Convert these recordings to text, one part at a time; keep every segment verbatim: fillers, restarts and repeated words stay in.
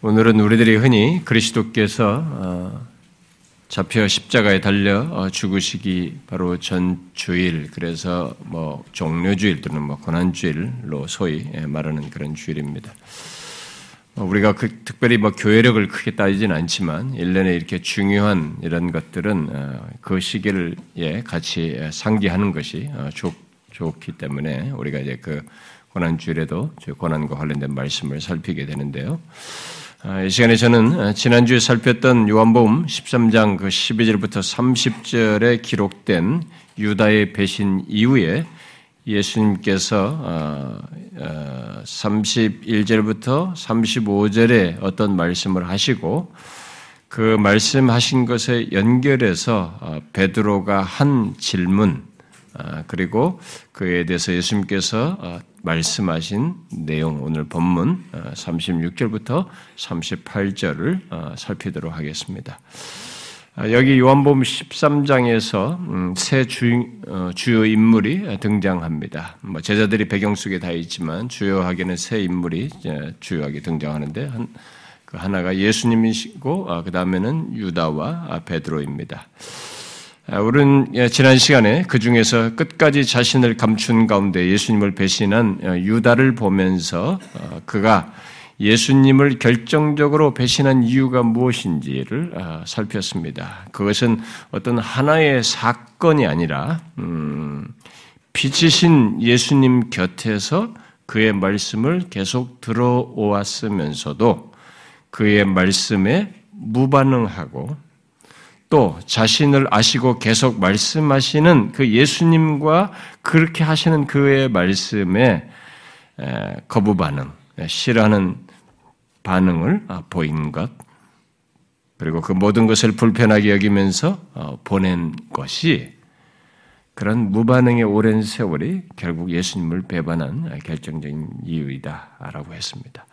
오늘은 우리들이 흔히 그리스도께서 잡혀 십자가에 달려 죽으시기 바로 전 주일, 그래서 뭐 종료주일 또는 뭐 고난주일로 소위 말하는 그런 주일입니다. 우리가 그 특별히 뭐 교회력을 크게 따지진 않지만 일 년에 이렇게 중요한 이런 것들은 그 시기를 예 같이 상기하는 것이 좋, 좋기 때문에 우리가 이제 그 고난주일에도 고난과 관련된 말씀을 살피게 되는데요. 이 시간에 저는 지난주에 살폈던 요한복음 십삼 장 그 십이 절부터 삼십 절에 기록된 유다의 배신 이후에 예수님께서 삼십일 절부터 삼십오 절에 어떤 말씀을 하시고 그 말씀하신 것에 연결해서 베드로가 한 질문, 그리고 그에 대해서 예수님께서 말씀하신 내용, 오늘 본문 삼십육 절부터 삼십팔 절을 살피도록 하겠습니다. 여기 요한복음 십삼 장에서 세 주, 주요 인물이 등장합니다. 제자들이 배경 속에 다 있지만 주요하게는 세 인물이 주요하게 등장하는데, 하나가 예수님이시고 그 다음에는 유다와 베드로입니다. 우리는 지난 시간에 그 중에서 끝까지 자신을 감춘 가운데 예수님을 배신한 유다를 보면서 그가 예수님을 결정적으로 배신한 이유가 무엇인지를 살폈습니다. 그것은 어떤 하나의 사건이 아니라 음, 빛이신 예수님 곁에서 그의 말씀을 계속 들어오았으면서도 그의 말씀에 무반응하고, 또 자신을 아시고 계속 말씀하시는 그 예수님과 그렇게 하시는 그의 말씀에 거부 반응, 싫어하는 반응을 보인 것, 그리고 그 모든 것을 불편하게 여기면서 보낸 것이, 그런 무반응의 오랜 세월이 결국 예수님을 배반한 결정적인 이유이다라고 했습니다.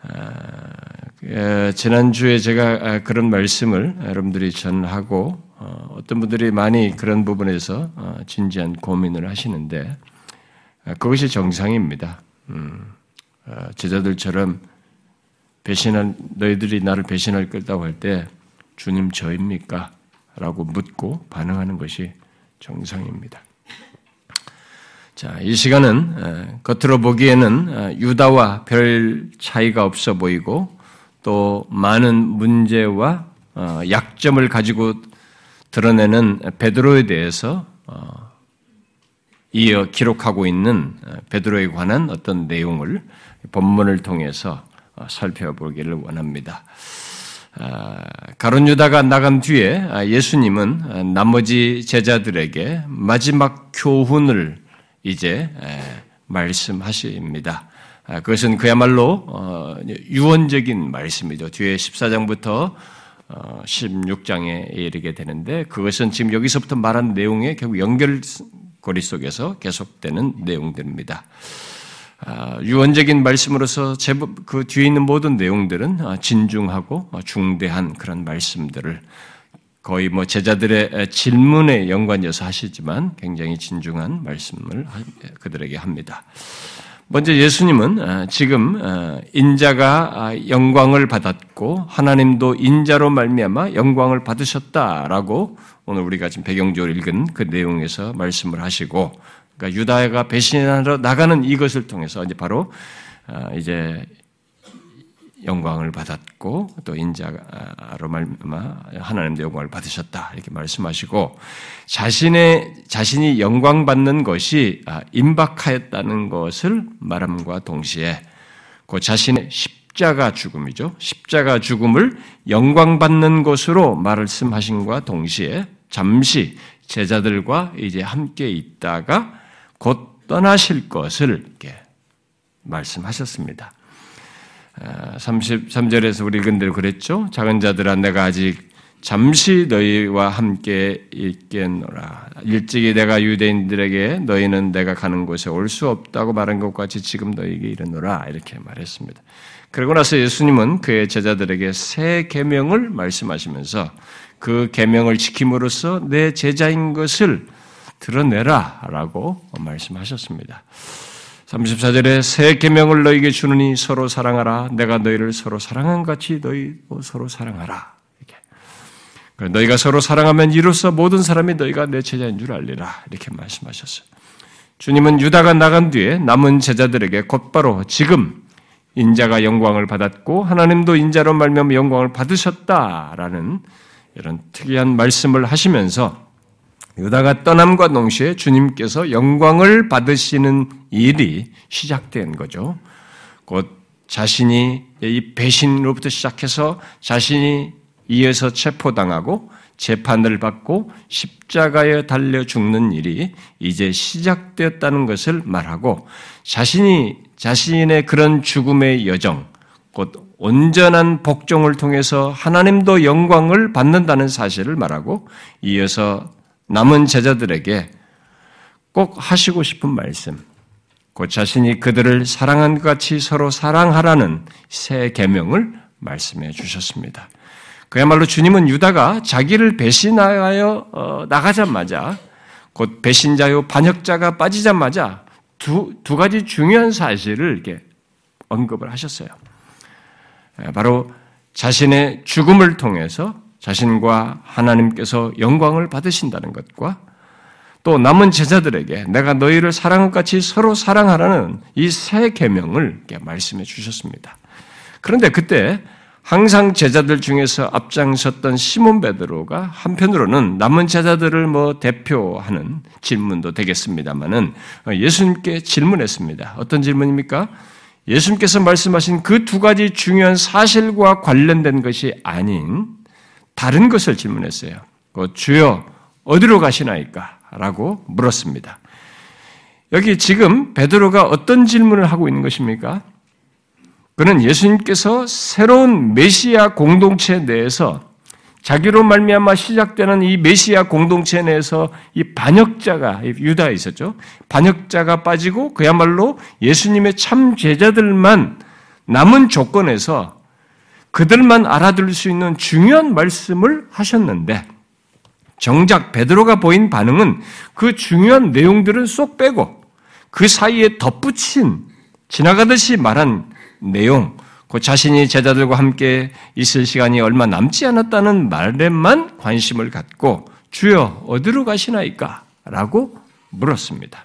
아, 지난주에 제가 그런 말씀을 여러분들이 전하고, 어떤 분들이 많이 그런 부분에서 진지한 고민을 하시는데 그것이 정상입니다. 음, 제자들처럼 배신한, 너희들이 나를 배신할 거라고 할 때 주님 저입니까? 라고 묻고 반응하는 것이 정상입니다. 자, 이 시간은 겉으로 보기에는 유다와 별 차이가 없어 보이고 또 많은 문제와 약점을 가지고 드러내는 베드로에 대해서 이어 기록하고 있는 베드로에 관한 어떤 내용을 본문을 통해서 살펴보기를 원합니다. 가룟 유다가 나간 뒤에 예수님은 나머지 제자들에게 마지막 교훈을 이제 말씀하십니다. 그것은 그야말로 유언적인 말씀이죠. 뒤에 십사 장부터 십육 장에 이르게 되는데, 그것은 지금 여기서부터 말한 내용의 결국 연결고리 속에서 계속되는 내용들입니다. 유언적인 말씀으로서 제법 그 뒤에 있는 모든 내용들은 진중하고 중대한 그런 말씀들을, 거의 뭐 제자들의 질문에 연관이어서 하시지만 굉장히 진중한 말씀을 그들에게 합니다. 먼저 예수님은 지금 인자가 영광을 받았고 하나님도 인자로 말미암아 영광을 받으셨다라고 오늘 우리가 지금 배경적으로 읽은 그 내용에서 말씀을 하시고, 그러니까 유다가 배신하러 나가는 이것을 통해서 이제 바로 이제 영광을 받았고 또 인자로 말미암아 하나님의 영광을 받으셨다 이렇게 말씀하시고, 자신의 자신이 영광 받는 것이 임박하였다는 것을 말함과 동시에 그 자신의 십자가 죽음이죠, 십자가 죽음을 영광 받는 것으로 말씀하신과 동시에 잠시 제자들과 이제 함께 있다가 곧 떠나실 것을 이렇게 말씀하셨습니다. 삼십삼 절에서 우리 읽은 대로 그랬죠. 작은 자들아, 내가 아직 잠시 너희와 함께 있겠노라. 일찍이 내가 유대인들에게 너희는 내가 가는 곳에 올 수 없다고 말한 것 같이 지금 너희에게 이르노라 이렇게 말했습니다. 그러고 나서 예수님은 그의 제자들에게 새 계명을 말씀하시면서 그 계명을 지킴으로써 내 제자인 것을 드러내라라고 말씀하셨습니다. 삼십사 절에 새 계명을 너희에게 주느니 서로 사랑하라. 내가 너희를 서로 사랑한 같이 너희도 서로 사랑하라. 이렇게. 너희가 서로 사랑하면 이로써 모든 사람이 너희가 내 제자인 줄 알리라. 이렇게 말씀하셨어요. 주님은 유다가 나간 뒤에 남은 제자들에게 곧바로 지금 인자가 영광을 받았고 하나님도 인자로 말미암아 영광을 받으셨다라는 이런 특이한 말씀을 하시면서 유다가 떠남과 동시에 주님께서 영광을 받으시는 일이 시작된 거죠. 곧 자신이 이 배신으로부터 시작해서 자신이 이어서 체포당하고 재판을 받고 십자가에 달려 죽는 일이 이제 시작되었다는 것을 말하고 자신이 자신의 그런 죽음의 여정, 곧 온전한 복종을 통해서 하나님도 영광을 받는다는 사실을 말하고 이어서 남은 제자들에게 꼭 하시고 싶은 말씀, 곧 자신이 그들을 사랑한 것 같이 서로 사랑하라는 새 계명을 말씀해 주셨습니다. 그야말로 주님은 유다가 자기를 배신하여 나가자마자 곧 배신자요 반역자가 빠지자마자 두, 두 가지 중요한 사실을 이렇게 언급을 하셨어요. 바로 자신의 죽음을 통해서 자신과 하나님께서 영광을 받으신다는 것과 또 남은 제자들에게 내가 너희를 사랑한 것 같이 서로 사랑하라는 이 새 계명을 이렇게 말씀해 주셨습니다. 그런데 그때 항상 제자들 중에서 앞장섰던 시몬 베드로가 한편으로는 남은 제자들을 뭐 대표하는 질문도 되겠습니다만은 예수님께 질문했습니다. 어떤 질문입니까? 예수님께서 말씀하신 그 두 가지 중요한 사실과 관련된 것이 아닌 다른 것을 질문했어요. 주여 어디로 가시나이까? 라고 물었습니다. 여기 지금 베드로가 어떤 질문을 하고 있는 것입니까? 그는 예수님께서 새로운 메시아 공동체 내에서 자기로 말미암아 시작되는 이 메시아 공동체 내에서 이 반역자가 유다에 있었죠. 반역자가 빠지고 그야말로 예수님의 참 제자들만 남은 조건에서 그들만 알아들을 수 있는 중요한 말씀을 하셨는데 정작 베드로가 보인 반응은 그 중요한 내용들은 쏙 빼고 그 사이에 덧붙인 지나가듯이 말한 내용, 그 자신이 제자들과 함께 있을 시간이 얼마 남지 않았다는 말에만 관심을 갖고 주여 어디로 가시나이까? 라고 물었습니다.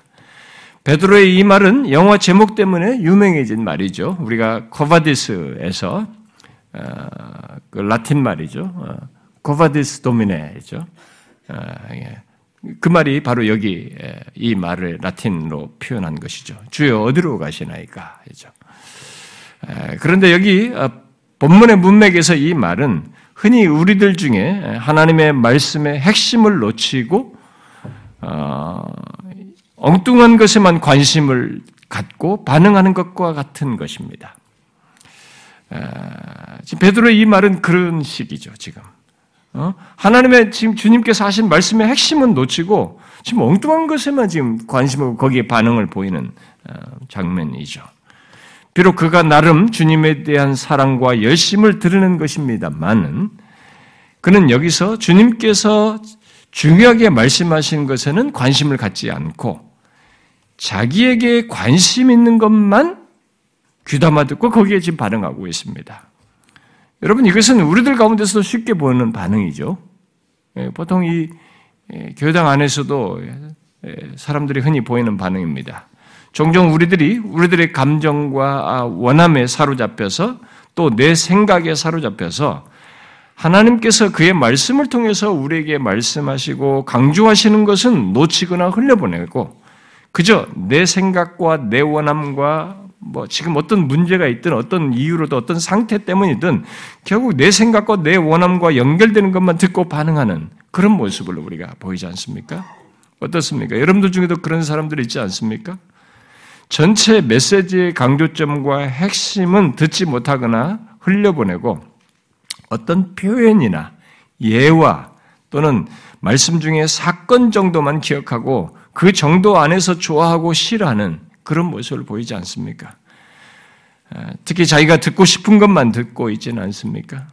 베드로의 이 말은 영화 제목 때문에 유명해진 말이죠. 우리가 코바디스에서 어, 그 라틴 말이죠. 코바디스 어, 도미네죠. 어, 예. 그 말이 바로 여기 예, 이 말을 라틴으로 표현한 것이죠. 주여 어디로 가시나이까? 이죠. 그런데 여기 본문의 문맥에서 이 말은 흔히 우리들 중에 하나님의 말씀의 핵심을 놓치고 엉뚱한 것에만 관심을 갖고 반응하는 것과 같은 것입니다. 지금 베드로의 이 말은 그런 식이죠. 지금 하나님의 지금 주님께서 하신 말씀의 핵심은 놓치고 지금 엉뚱한 것에만 지금 관심하고 거기에 반응을 보이는 장면이죠. 비록 그가 나름 주님에 대한 사랑과 열심을 드리는 것입니다만은 그는 여기서 주님께서 중요하게 말씀하신 것에는 관심을 갖지 않고 자기에게 관심 있는 것만 귀담아 듣고 거기에 지금 반응하고 있습니다. 여러분 이것은 우리들 가운데서도 쉽게 보이는 반응이죠. 보통 이 교회당 안에서도 사람들이 흔히 보이는 반응입니다. 종종 우리들이 우리들의 감정과 원함에 사로잡혀서 또 내 생각에 사로잡혀서 하나님께서 그의 말씀을 통해서 우리에게 말씀하시고 강조하시는 것은 놓치거나 흘려보내고 그저 내 생각과 내 원함과 뭐 지금 어떤 문제가 있든 어떤 이유로든 어떤 상태 때문이든 결국 내 생각과 내 원함과 연결되는 것만 듣고 반응하는 그런 모습을 우리가 보이지 않습니까? 어떻습니까? 여러분들 중에도 그런 사람들이 있지 않습니까? 전체 메시지의 강조점과 핵심은 듣지 못하거나 흘려보내고 어떤 표현이나 예와 또는 말씀 중에 사건 정도만 기억하고 그 정도 안에서 좋아하고 싫어하는 그런 모습을 보이지 않습니까? 특히 자기가 듣고 싶은 것만 듣고 있지는 않습니까?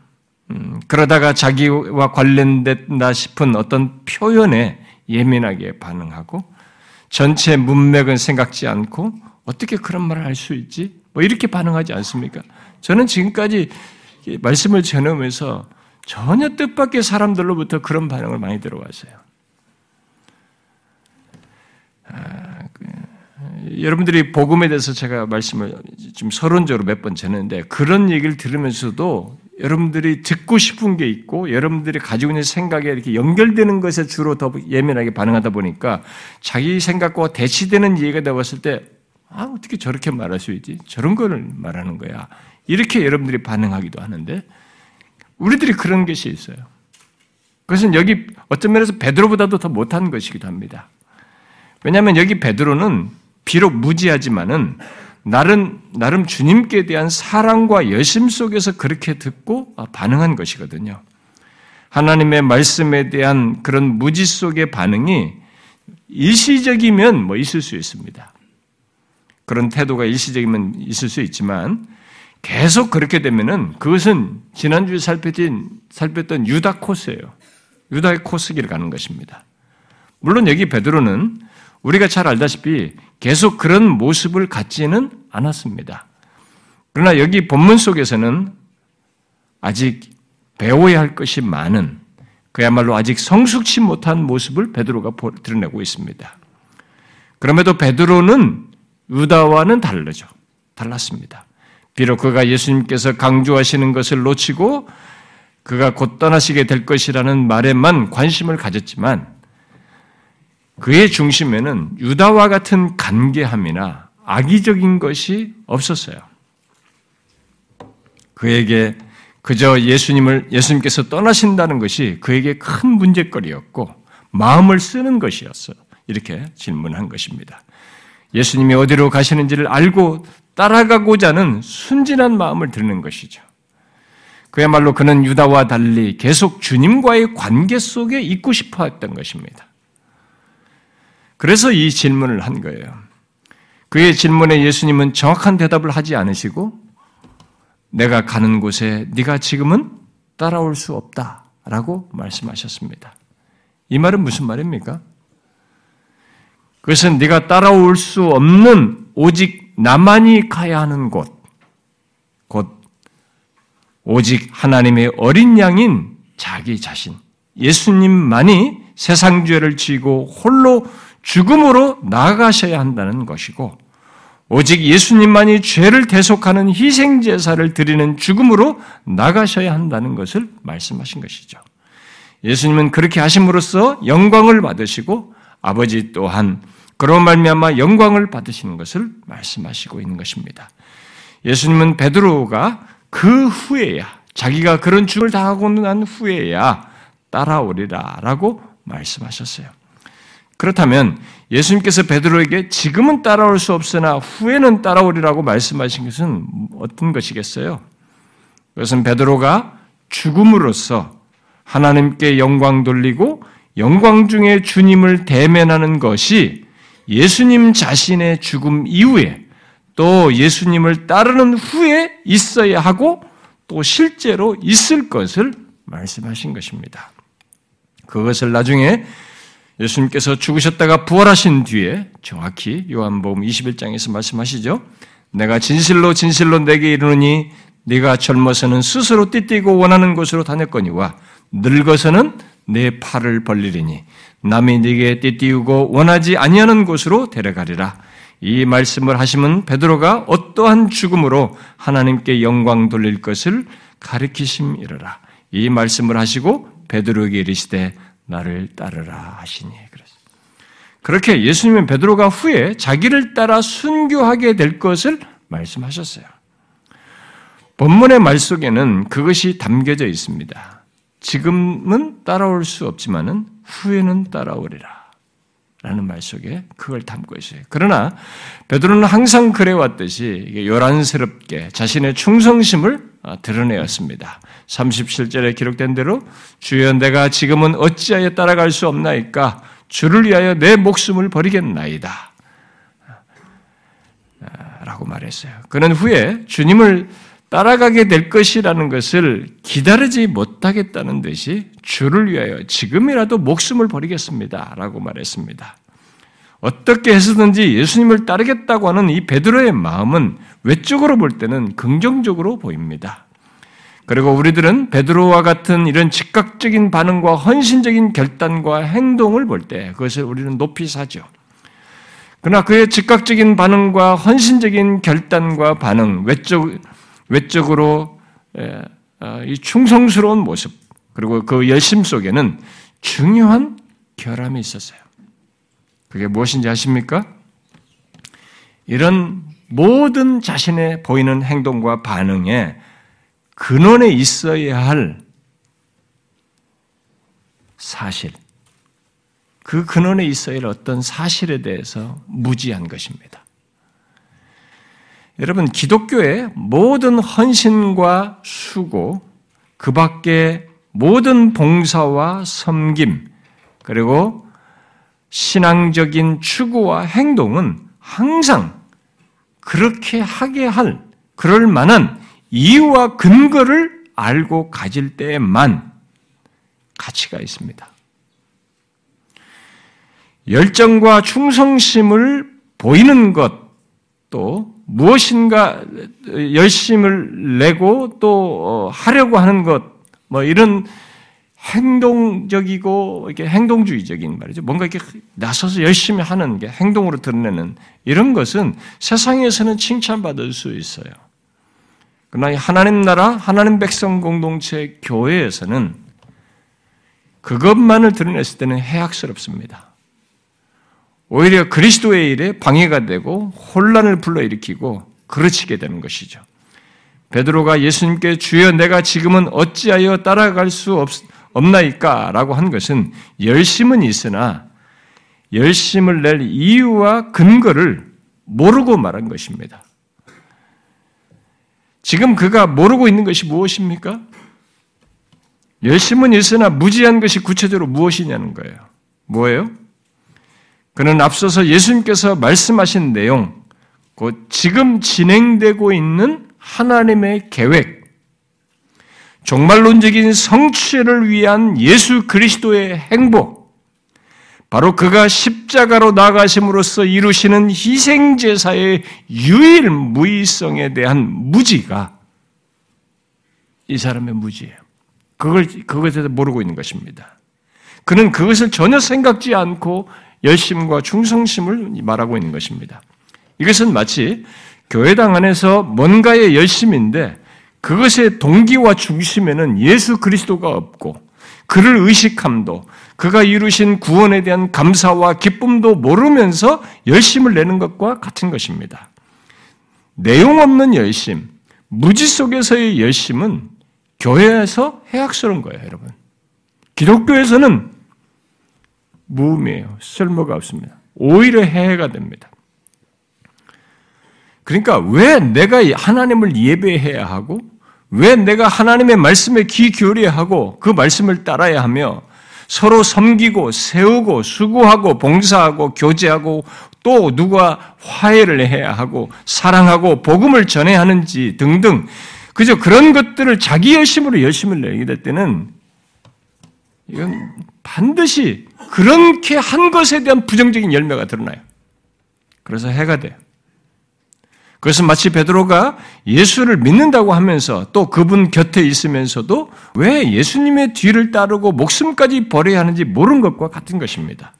음, 그러다가 자기와 관련된다 싶은 어떤 표현에 예민하게 반응하고 전체 문맥은 생각지 않고 어떻게 그런 말을 할 수 있지? 뭐 이렇게 반응하지 않습니까? 저는 지금까지 말씀을 전하면서 전혀 뜻밖의 사람들로부터 그런 반응을 많이 들어왔어요. 아, 그, 여러분들이 복음에 대해서 제가 말씀을 좀 서론적으로 몇 번 전했는데 그런 얘기를 들으면서도 여러분들이 듣고 싶은 게 있고 여러분들이 가지고 있는 생각에 이렇게 연결되는 것에 주로 더 예민하게 반응하다 보니까 자기 생각과 대치되는 얘기가 나왔을 때 아, 어떻게 저렇게 말할 수 있지? 저런 거를 말하는 거야. 이렇게 여러분들이 반응하기도 하는데 우리들이 그런 것이 있어요. 그것은 여기 어떤 면에서 베드로보다도 더 못한 것이기도 합니다. 왜냐하면 여기 베드로는 비록 무지하지만은 나름, 나름 주님께 대한 사랑과 여심 속에서 그렇게 듣고 반응한 것이거든요. 하나님의 말씀에 대한 그런 무지 속의 반응이 일시적이면 뭐 있을 수 있습니다. 그런 태도가 일시적이면 있을 수 있지만 계속 그렇게 되면은 그것은 지난주에 살펴진, 살폈던 유다 코스예요. 유다의 코스기를 가는 것입니다. 물론 여기 베드로는 우리가 잘 알다시피 계속 그런 모습을 갖지는 않았습니다. 그러나 여기 본문 속에서는 아직 배워야 할 것이 많은 그야말로 아직 성숙치 못한 모습을 베드로가 드러내고 있습니다. 그럼에도 베드로는 유다와는 다르죠. 달랐습니다. 비록 그가 예수님께서 강조하시는 것을 놓치고 그가 곧 떠나시게 될 것이라는 말에만 관심을 가졌지만 그의 중심에는 유다와 같은 간계함이나 악의적인 것이 없었어요. 그에게 그저 예수님을, 예수님께서 떠나신다는 것이 그에게 큰 문제거리였고 마음을 쓰는 것이었어요. 이렇게 질문한 것입니다. 예수님이 어디로 가시는지를 알고 따라가고자 하는 순진한 마음을 드는 것이죠. 그야말로 그는 유다와 달리 계속 주님과의 관계 속에 있고 싶어 했던 것입니다. 그래서 이 질문을 한 거예요. 그의 질문에 예수님은 정확한 대답을 하지 않으시고 내가 가는 곳에 네가 지금은 따라올 수 없다라고 말씀하셨습니다. 이 말은 무슨 말입니까? 그것은 네가 따라올 수 없는 오직 나만이 가야 하는 곳, 곧 오직 하나님의 어린 양인 자기 자신, 예수님만이 세상 죄를 지고 홀로 죽음으로 나아가셔야 한다는 것이고 오직 예수님만이 죄를 대속하는 희생제사를 드리는 죽음으로 나아가셔야 한다는 것을 말씀하신 것이죠. 예수님은 그렇게 하심으로써 영광을 받으시고 아버지 또한 그로 말미암아 영광을 받으시는 것을 말씀하시고 있는 것입니다. 예수님은 베드로가 그 후에야 자기가 그런 죽음을 당하고 난 후에야 따라오리라 라고 말씀하셨어요. 그렇다면 예수님께서 베드로에게 지금은 따라올 수 없으나 후에는 따라오리라고 말씀하신 것은 어떤 것이겠어요? 그것은 베드로가 죽음으로써 하나님께 영광 돌리고 영광 중에 주님을 대면하는 것이 예수님 자신의 죽음 이후에 또 예수님을 따르는 후에 있어야 하고 또 실제로 있을 것을 말씀하신 것입니다. 그것을 나중에 예수님께서 죽으셨다가 부활하신 뒤에 정확히 요한복음 이십일 장에서 말씀하시죠. 내가 진실로 진실로 내게 이르노니 네가 젊어서는 스스로 띠띠고 원하는 곳으로 다녔거니와 늙어서는 내 팔을 벌리리니 남이 네게 띠띠우고 원하지 아니하는 곳으로 데려가리라. 이 말씀을 하시면 베드로가 어떠한 죽음으로 하나님께 영광 돌릴 것을 가리키심이로라. 이 말씀을 하시고 베드로에게 이르시되 나를 따르라 하시니. 그렇게 예수님은 베드로가 후에 자기를 따라 순교하게 될 것을 말씀하셨어요. 본문의 말 속에는 그것이 담겨져 있습니다. 지금은 따라올 수 없지만은 후에는 따라오리라 라는 말 속에 그걸 담고 있어요. 그러나 베드로는 항상 그래왔듯이 요란스럽게 자신의 충성심을 드러내었습니다. 삼십칠 절에 기록된 대로 주여 내가 지금은 어찌하여 따라갈 수 없나이까 주를 위하여 내 목숨을 버리겠나이다 라고 말했어요. 그는 후에 주님을 따라가게 될 것이라는 것을 기다리지 못하겠다는 듯이 주를 위하여 지금이라도 목숨을 버리겠습니다 라고 말했습니다. 어떻게 해서든지 예수님을 따르겠다고 하는 이 베드로의 마음은 외적으로 볼 때는 긍정적으로 보입니다. 그리고 우리들은 베드로와 같은 이런 즉각적인 반응과 헌신적인 결단과 행동을 볼 때 그것을 우리는 높이 사죠. 그러나 그의 즉각적인 반응과 헌신적인 결단과 반응, 외적, 외적으로 이 충성스러운 모습, 그리고 그 열심 속에는 중요한 결함이 있었어요. 그게 무엇인지 아십니까? 이런 모든 자신의 보이는 행동과 반응에 근원에 있어야 할 사실, 그 근원에 있어야 할 어떤 사실에 대해서 무지한 것입니다. 여러분, 기독교의 모든 헌신과 수고, 그 밖에 모든 봉사와 섬김, 그리고 신앙적인 추구와 행동은 항상 그렇게 하게 할, 그럴 만한 이유와 근거를 알고 가질 때에만 가치가 있습니다. 열정과 충성심을 보이는 것, 또 무엇인가 열심을 내고 또 하려고 하는 것, 뭐 이런 행동적이고 이렇게 행동주의적인 말이죠. 뭔가 이렇게 나서서 열심히 하는 게 행동으로 드러내는 이런 것은 세상에서는 칭찬받을 수 있어요. 그러나 하나님 나라, 하나님 백성 공동체 교회에서는 그것만을 드러냈을 때는 해악스럽습니다. 오히려 그리스도의 일에 방해가 되고 혼란을 불러일으키고 그르치게 되는 것이죠. 베드로가 예수님께 주여 내가 지금은 어찌하여 따라갈 수 없, 없나이까? 라고 한 것은 열심은 있으나 열심을 낼 이유와 근거를 모르고 말한 것입니다. 지금 그가 모르고 있는 것이 무엇입니까? 열심은 있으나 무지한 것이 구체적으로 무엇이냐는 거예요. 뭐예요? 그는 앞서서 예수님께서 말씀하신 내용, 곧 지금 진행되고 있는 하나님의 계획, 종말론적인 성취를 위한 예수 그리스도의 행복, 바로 그가 십자가로 나아가심으로써 이루시는 희생제사의 유일무이성에 대한 무지가 이 사람의 무지예요. 그걸, 그것에 대해서 모르고 있는 것입니다. 그는 그것을 전혀 생각지 않고 열심과 충성심을 말하고 있는 것입니다. 이것은 마치 교회당 안에서 뭔가의 열심인데 그것의 동기와 중심에는 예수 그리스도가 없고 그를 의식함도 그가 이루신 구원에 대한 감사와 기쁨도 모르면서 열심을 내는 것과 같은 것입니다. 내용 없는 열심, 무지 속에서의 열심은 교회에서 해악스러운 거예요, 여러분. 기독교에서는 무음이에요. 쓸모가 없습니다. 오히려 해해가 됩니다. 그러니까 왜 내가 하나님을 예배해야 하고 왜 내가 하나님의 말씀에 귀 기울여야 하고 그 말씀을 따라야 하며 서로 섬기고 세우고 수고하고 봉사하고 교제하고 또 누가 화해를 해야 하고 사랑하고 복음을 전해야 하는지 등등 그저 그런 것들을 자기 열심으로 열심을 내게 될 때는 이건 반드시 그렇게 한 것에 대한 부정적인 열매가 드러나요. 그래서 해가 돼요. 그것은 마치 베드로가 예수를 믿는다고 하면서 또 그분 곁에 있으면서도 왜 예수님의 뒤를 따르고 목숨까지 버려야 하는지 모르는 것과 같은 것입니다.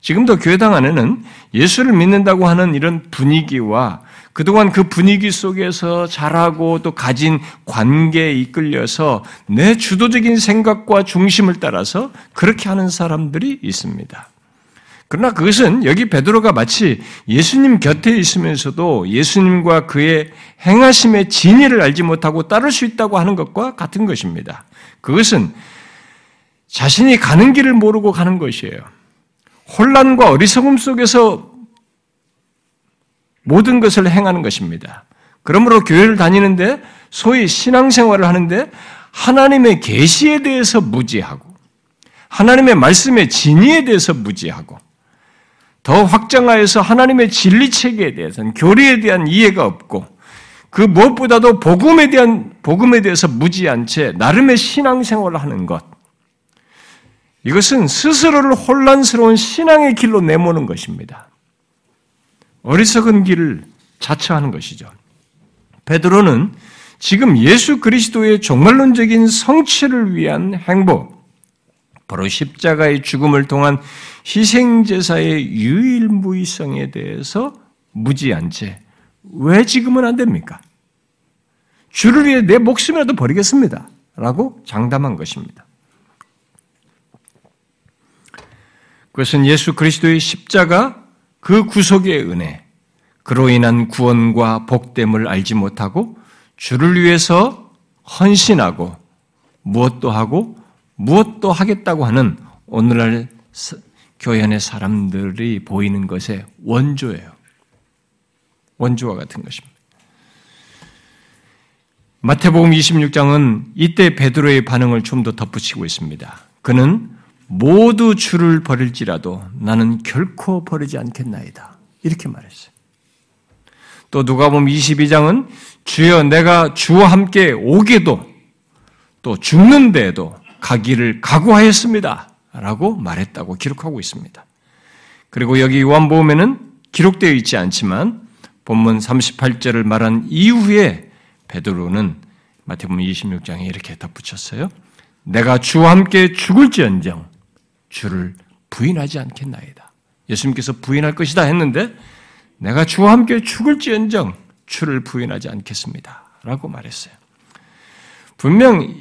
지금도 교회당 안에는 예수를 믿는다고 하는 이런 분위기와 그동안 그 분위기 속에서 자라고 또 가진 관계에 이끌려서 내 주도적인 생각과 중심을 따라서 그렇게 하는 사람들이 있습니다. 그러나 그것은 여기 베드로가 마치 예수님 곁에 있으면서도 예수님과 그의 행하심의 진의를 알지 못하고 따를 수 있다고 하는 것과 같은 것입니다. 그것은 자신이 가는 길을 모르고 가는 것이에요. 혼란과 어리석음 속에서 모든 것을 행하는 것입니다. 그러므로 교회를 다니는데 소위 신앙생활을 하는데 하나님의 계시에 대해서 무지하고 하나님의 말씀의 진의에 대해서 무지하고 더 확장하여서 하나님의 진리체계에 대해서는 교리에 대한 이해가 없고 그 무엇보다도 복음에 대한 복음에 대해서 무지한 채 나름의 신앙생활을 하는 것. 이것은 스스로를 혼란스러운 신앙의 길로 내모는 것입니다. 어리석은 길을 자처하는 것이죠. 베드로는 지금 예수 그리스도의 종말론적인 성취를 위한 행복, 바로 십자가의 죽음을 통한 희생제사의 유일무이성에 대해서 무지한 채 왜 지금은 안 됩니까? 주를 위해 내 목숨이라도 버리겠습니다. 라고 장담한 것입니다. 그것은 예수 그리스도의 십자가, 그 구속의 은혜, 그로 인한 구원과 복됨을 알지 못하고 주를 위해서 헌신하고 무엇도 하고 무엇도 하겠다고 하는 오늘날 교회안의 사람들이 보이는 것의 원조예요. 원조와 같은 것입니다. 마태복음 이십육 장은 이때 베드로의 반응을 좀 더 덧붙이고 있습니다. 그는 모두 주를 버릴지라도 나는 결코 버리지 않겠나이다. 이렇게 말했어요. 또 누가복음 이십이 장은 주여 내가 주와 함께 오게도 또 죽는 데에도 가기를 각오하였습니다. 라고 말했다고 기록하고 있습니다. 그리고 여기 요한복음에는 기록되어 있지 않지만 본문 삼십팔 절을 말한 이후에 베드로는 마태복음 이십육 장에 이렇게 덧붙였어요. 내가 주와 함께 죽을지언정 주를 부인하지 않겠나이다. 예수님께서 부인할 것이다 했는데 내가 주와 함께 죽을지언정 주를 부인하지 않겠습니다. 라고 말했어요. 분명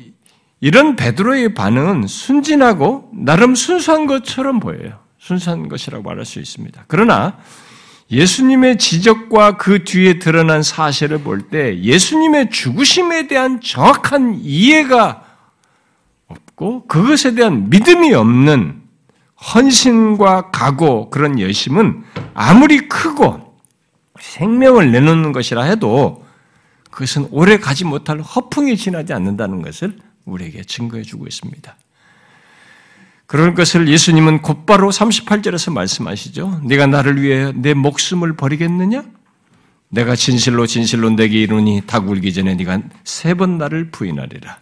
이런 베드로의 반응은 순진하고 나름 순수한 것처럼 보여요. 순수한 것이라고 말할 수 있습니다. 그러나 예수님의 지적과 그 뒤에 드러난 사실을 볼 때 예수님의 죽으심에 대한 정확한 이해가 없고 그것에 대한 믿음이 없는 헌신과 각오, 그런 열심은 아무리 크고 생명을 내놓는 것이라 해도 그것은 오래 가지 못할 허풍이 지나지 않는다는 것을 우리에게 증거해 주고 있습니다. 그런 것을 예수님은 곧바로 삼십팔 절에서 말씀하시죠. 네가 나를 위해 내 목숨을 버리겠느냐? 내가 진실로 진실로 내게 이르니 닭 울기 전에 네가 세 번 나를 부인하리라.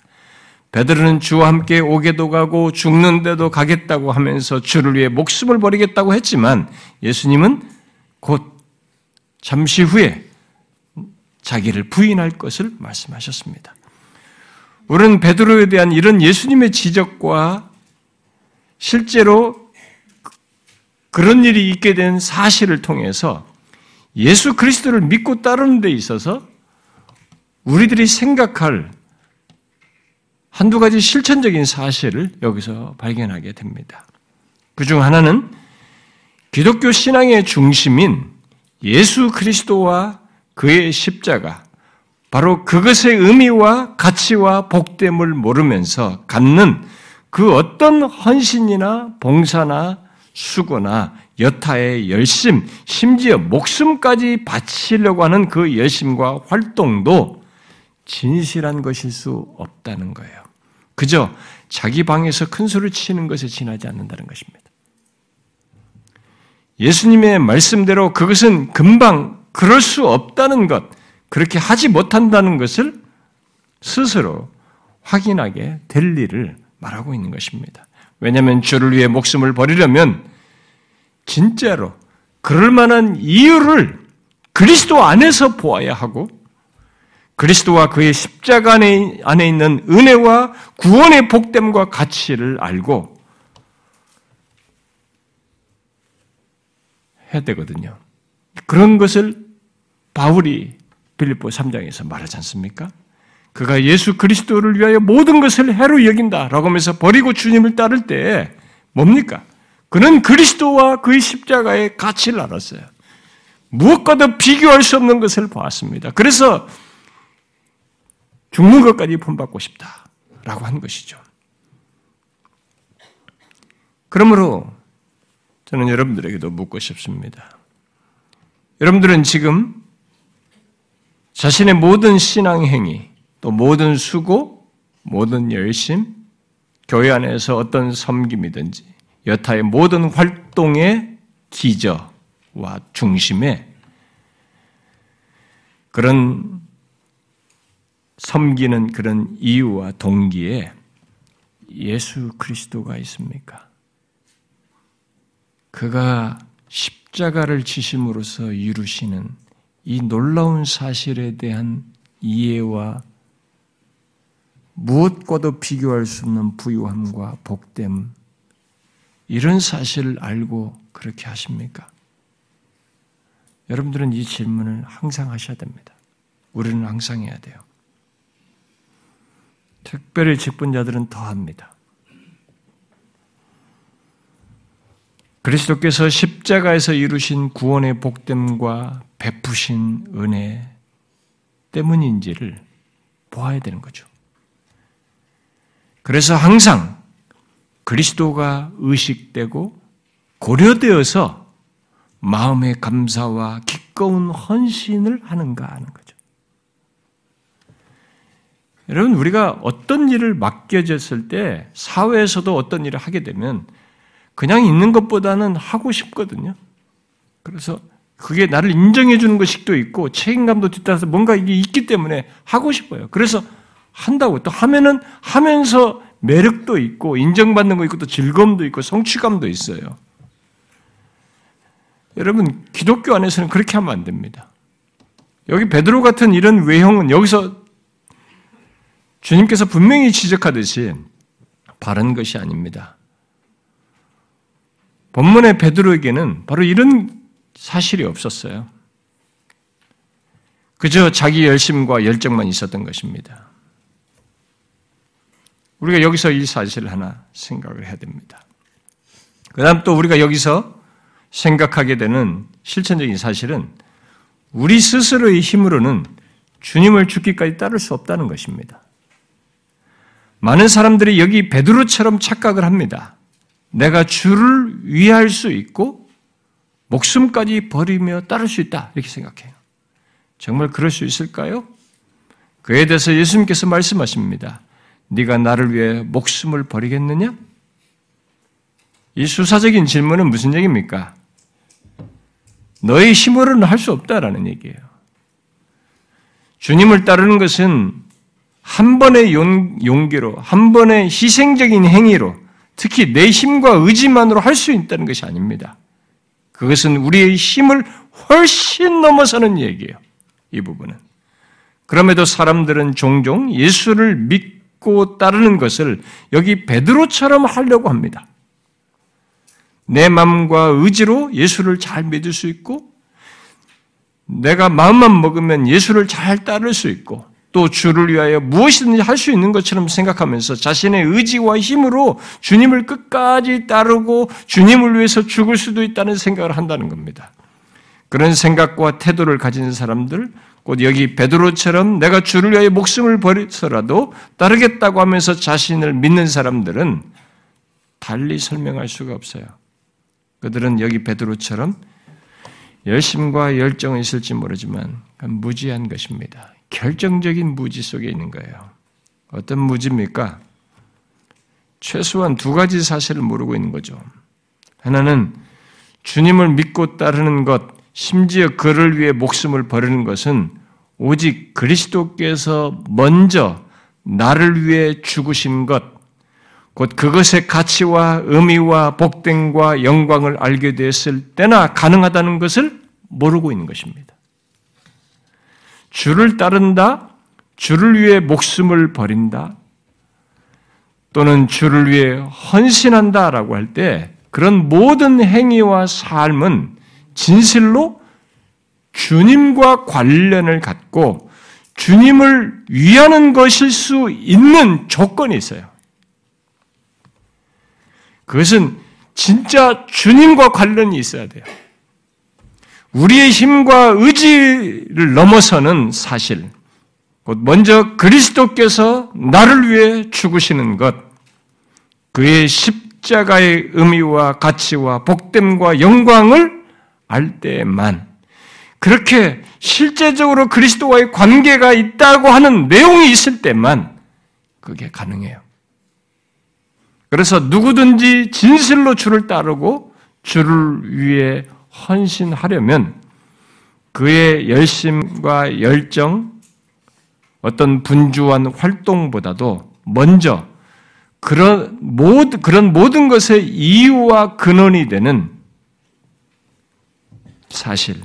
베드로는 주와 함께 오게도 가고 죽는 데도 가겠다고 하면서 주를 위해 목숨을 버리겠다고 했지만 예수님은 곧 잠시 후에 자기를 부인할 것을 말씀하셨습니다. 우리는 베드로에 대한 이런 예수님의 지적과 실제로 그런 일이 있게 된 사실을 통해서 예수 그리스도를 믿고 따르는 데 있어서 우리들이 생각할 한두 가지 실천적인 사실을 여기서 발견하게 됩니다. 그중 하나는 기독교 신앙의 중심인 예수 그리스도와 그의 십자가, 바로 그것의 의미와 가치와 복됨을 모르면서 갖는 그 어떤 헌신이나 봉사나 수고나 여타의 열심, 심지어 목숨까지 바치려고 하는 그 열심과 활동도 진실한 것일 수 없다는 거예요. 그저 자기 방에서 큰 소리 치는 것에 지나지 않는다는 것입니다. 예수님의 말씀대로 그것은 금방 그럴 수 없다는 것, 그렇게 하지 못한다는 것을 스스로 확인하게 될 일을 말하고 있는 것입니다. 왜냐하면 주를 위해 목숨을 버리려면 진짜로 그럴 만한 이유를 그리스도 안에서 보아야 하고 그리스도와 그의 십자가 안에 있는 은혜와 구원의 복됨과 가치를 알고 해야 되거든요. 그런 것을 바울이 빌립보 삼 장에서 말하지 않습니까? 그가 예수 그리스도를 위하여 모든 것을 해로 여긴다라고 하면서 버리고 주님을 따를 때 뭡니까? 그는 그리스도와 그의 십자가의 가치를 알았어요. 무엇과도 비교할 수 없는 것을 보았습니다. 그래서 죽는 것까지 본받고 싶다라고 한 것이죠. 그러므로 저는 여러분들에게도 묻고 싶습니다. 여러분들은 지금 자신의 모든 신앙행위, 또 모든 수고, 모든 열심, 교회 안에서 어떤 섬김이든지 여타의 모든 활동의 기저와 중심에 그런 섬기는 그런 이유와 동기에 예수 그리스도가 있습니까? 그가 십자가를 지심으로써 이루시는 이 놀라운 사실에 대한 이해와 무엇과도 비교할 수 없는 부유함과 복됨, 이런 사실을 알고 그렇게 하십니까? 여러분들은 이 질문을 항상 하셔야 됩니다. 우리는 항상 해야 돼요. 특별히 직분자들은 더합니다. 그리스도께서 십자가에서 이루신 구원의 복됨과 베푸신 은혜 때문인지를 보아야 되는 거죠. 그래서 항상 그리스도가 의식되고 고려되어서 마음의 감사와 기꺼운 헌신을 하는가 하는 거죠. 여러분, 우리가 어떤 일을 맡겨졌을 때 사회에서도 어떤 일을 하게 되면 그냥 있는 것보다는 하고 싶거든요. 그래서 그게 나를 인정해 주는 것식도 있고 책임감도 뒤따라서 뭔가 이게 있기 때문에 하고 싶어요. 그래서 한다고 또 하면은 하면서 매력도 있고 인정받는 거 있고 또 즐거움도 있고 성취감도 있어요. 여러분, 기독교 안에서는 그렇게 하면 안 됩니다. 여기 베드로 같은 이런 외형은 여기서 주님께서 분명히 지적하듯이 바른 것이 아닙니다. 본문의 베드로에게는 바로 이런 사실이 없었어요. 그저 자기 열심과 열정만 있었던 것입니다. 우리가 여기서 이 사실을 하나 생각을 해야 됩니다. 그 다음 또 우리가 여기서 생각하게 되는 실천적인 사실은 우리 스스로의 힘으로는 주님을 죽기까지 따를 수 없다는 것입니다. 많은 사람들이 여기 베드로처럼 착각을 합니다. 내가 주를 위할 수 있고 목숨까지 버리며 따를 수 있다, 이렇게 생각해요. 정말 그럴 수 있을까요? 그에 대해서 예수님께서 말씀하십니다. 네가 나를 위해 목숨을 버리겠느냐? 이 수사적인 질문은 무슨 얘기입니까? 너의 힘으로는 할 수 없다라는 얘기예요. 주님을 따르는 것은 한 번의 용기로, 한 번의 희생적인 행위로, 특히 내 힘과 의지만으로 할 수 있다는 것이 아닙니다. 그것은 우리의 힘을 훨씬 넘어서는 얘기예요. 이 부분은. 그럼에도 사람들은 종종 예수를 믿고 따르는 것을 여기 베드로처럼 하려고 합니다. 내 마음과 의지로 예수를 잘 믿을 수 있고, 내가 마음만 먹으면 예수를 잘 따를 수 있고, 또 주를 위하여 무엇이든지 할 수 있는 것처럼 생각하면서 자신의 의지와 힘으로 주님을 끝까지 따르고 주님을 위해서 죽을 수도 있다는 생각을 한다는 겁니다. 그런 생각과 태도를 가진 사람들, 곧 여기 베드로처럼 내가 주를 위하여 목숨을 버려서라도 따르겠다고 하면서 자신을 믿는 사람들은 달리 설명할 수가 없어요. 그들은 여기 베드로처럼 열심과 열정은 있을지 모르지만 무지한 것입니다. 결정적인 무지 속에 있는 거예요. 어떤 무지입니까? 최소한 두 가지 사실을 모르고 있는 거죠. 하나는 주님을 믿고 따르는 것, 심지어 그를 위해 목숨을 버리는 것은 오직 그리스도께서 먼저 나를 위해 죽으신 것, 곧 그것의 가치와 의미와 복됨과 영광을 알게 됐을 때나 가능하다는 것을 모르고 있는 것입니다. 주를 따른다, 주를 위해 목숨을 버린다, 또는 주를 위해 헌신한다라고 할 때 그런 모든 행위와 삶은 진실로 주님과 관련을 갖고 주님을 위하는 것일 수 있는 조건이 있어요. 그것은 진짜 주님과 관련이 있어야 돼요. 우리의 힘과 의지를 넘어서는 사실, 먼저 그리스도께서 나를 위해 죽으시는 것, 그의 십자가의 의미와 가치와 복됨과 영광을 알 때만, 그렇게 실제적으로 그리스도와의 관계가 있다고 하는 내용이 있을 때만 그게 가능해요. 그래서 누구든지 진실로 주를 따르고 주를 위해 헌신하려면 그의 열심과 열정, 어떤 분주한 활동보다도 먼저 그런 모든, 그런 모든 것의 이유와 근원이 되는 사실,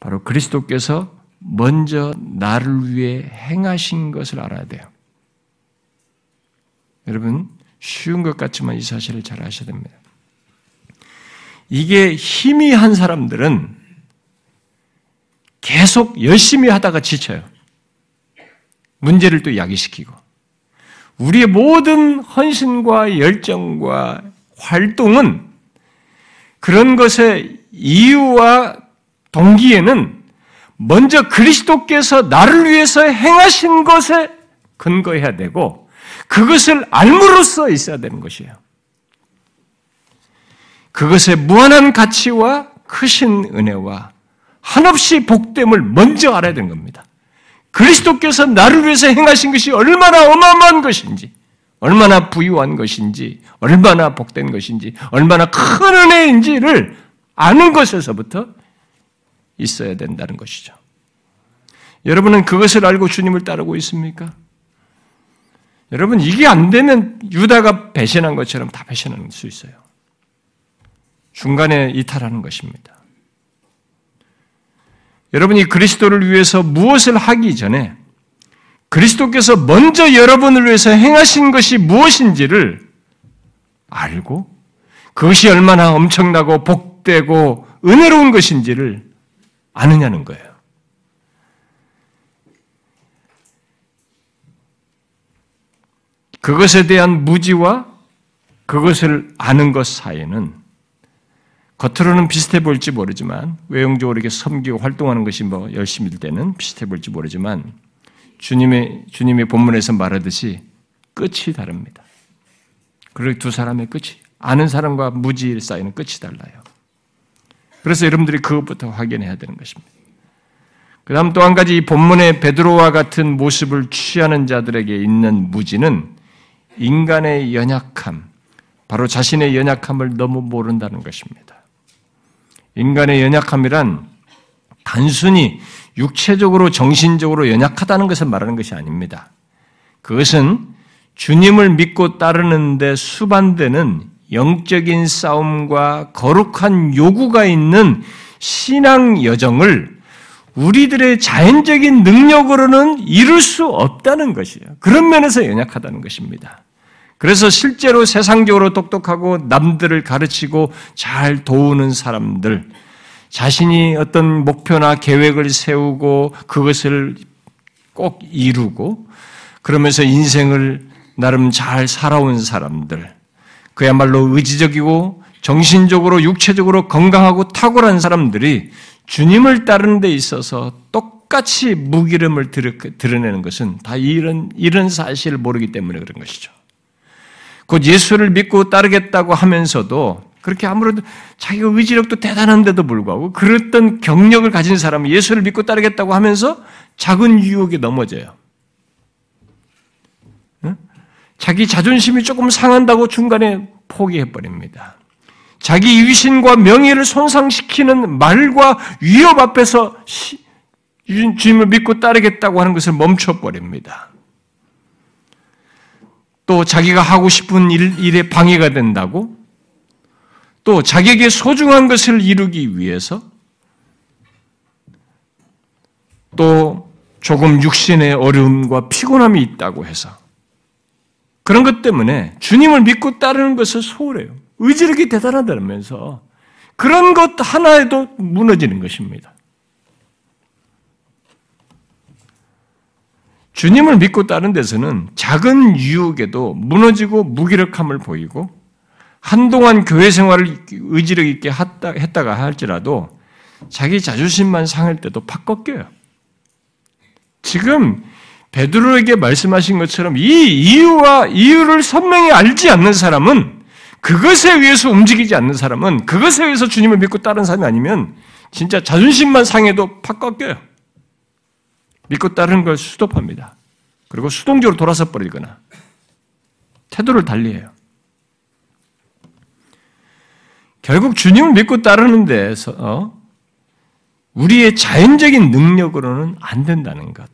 바로 그리스도께서 먼저 나를 위해 행하신 것을 알아야 돼요. 여러분, 쉬운 것 같지만 이 사실을 잘 아셔야 됩니다. 이게 희미한 사람들은 계속 열심히 하다가 지쳐요. 문제를 또 야기시키고 우리의 모든 헌신과 열정과 활동은 그런 것의 이유와 동기에는 먼저 그리스도께서 나를 위해서 행하신 것에 근거해야 되고 그것을 알므로써 있어야 되는 것이에요. 그것의 무한한 가치와 크신 은혜와 한없이 복됨을 먼저 알아야 되는 겁니다. 그리스도께서 나를 위해서 행하신 것이 얼마나 어마어마한 것인지, 얼마나 부유한 것인지, 얼마나 복된 것인지, 얼마나 큰 은혜인지를 아는 것에서부터 있어야 된다는 것이죠. 여러분은 그것을 알고 주님을 따르고 있습니까? 여러분, 이게 안 되면 유다가 배신한 것처럼 다 배신할 수 있어요. 중간에 이탈하는 것입니다. 여러분이 그리스도를 위해서 무엇을 하기 전에 그리스도께서 먼저 여러분을 위해서 행하신 것이 무엇인지를 알고 그것이 얼마나 엄청나고 복되고 은혜로운 것인지를 아느냐는 거예요. 그것에 대한 무지와 그것을 아는 것 사이에는 겉으로는 비슷해 보일지 모르지만 외형적으로 이렇게 섬기고 활동하는 것이 뭐 열심일 때는 비슷해 보일지 모르지만 주님의 주님의 본문에서 말하듯이 끝이 다릅니다. 그리고 두 사람의 끝이 아는 사람과 무지일 사이는 끝이 달라요. 그래서 여러분들이 그것부터 확인해야 되는 것입니다. 그다음 또 한 가지 이 본문의 베드로와 같은 모습을 취하는 자들에게 있는 무지는 인간의 연약함, 바로 자신의 연약함을 너무 모른다는 것입니다. 인간의 연약함이란 단순히 육체적으로 정신적으로 연약하다는 것을 말하는 것이 아닙니다. 그것은 주님을 믿고 따르는 데 수반되는 영적인 싸움과 거룩한 요구가 있는 신앙 여정을 우리들의 자연적인 능력으로는 이룰 수 없다는 것이에요. 그런 면에서 연약하다는 것입니다. 그래서 실제로 세상적으로 똑똑하고 남들을 가르치고 잘 도우는 사람들, 자신이 어떤 목표나 계획을 세우고 그것을 꼭 이루고 그러면서 인생을 나름 잘 살아온 사람들, 그야말로 의지적이고 정신적으로 육체적으로 건강하고 탁월한 사람들이 주님을 따르는 데 있어서 똑같이 무기름을 드러내는 것은 다 이런, 이런 사실을 모르기 때문에 그런 것이죠. 곧 예수를 믿고 따르겠다고 하면서도 그렇게 아무래도 자기가 의지력도 대단한데도 불구하고 그랬던 경력을 가진 사람은 예수를 믿고 따르겠다고 하면서 작은 유혹에 넘어져요. 자기 자존심이 조금 상한다고 중간에 포기해버립니다. 자기 위신과 명예를 손상시키는 말과 위협 앞에서 주님을 믿고 따르겠다고 하는 것을 멈춰버립니다. 또 자기가 하고 싶은 일, 일에 방해가 된다고, 또 자기에게 소중한 것을 이루기 위해서, 또 조금 육신의 어려움과 피곤함이 있다고 해서 그런 것 때문에 주님을 믿고 따르는 것을 소홀해요. 의지력이 대단하다면서 그런 것 하나에도 무너지는 것입니다. 주님을 믿고 따른 데서는 작은 유혹에도 무너지고 무기력함을 보이고 한동안 교회 생활을 의지력 있게 했다가 할지라도 자기 자존심만 상할 때도 팍 꺾여요. 지금 베드로에게 말씀하신 것처럼 이 이유와 이유를 선명히 알지 않는 사람은, 그것에 의해서 움직이지 않는 사람은, 그것에 의해서 주님을 믿고 따른 사람이 아니면 진짜 자존심만 상해도 팍 꺾여요. 믿고 따르는 걸 수도합니다. 그리고 수동적으로 돌아서 버리거나 태도를 달리해요. 결국 주님을 믿고 따르는 데서 우리의 자연적인 능력으로는 안 된다는 것,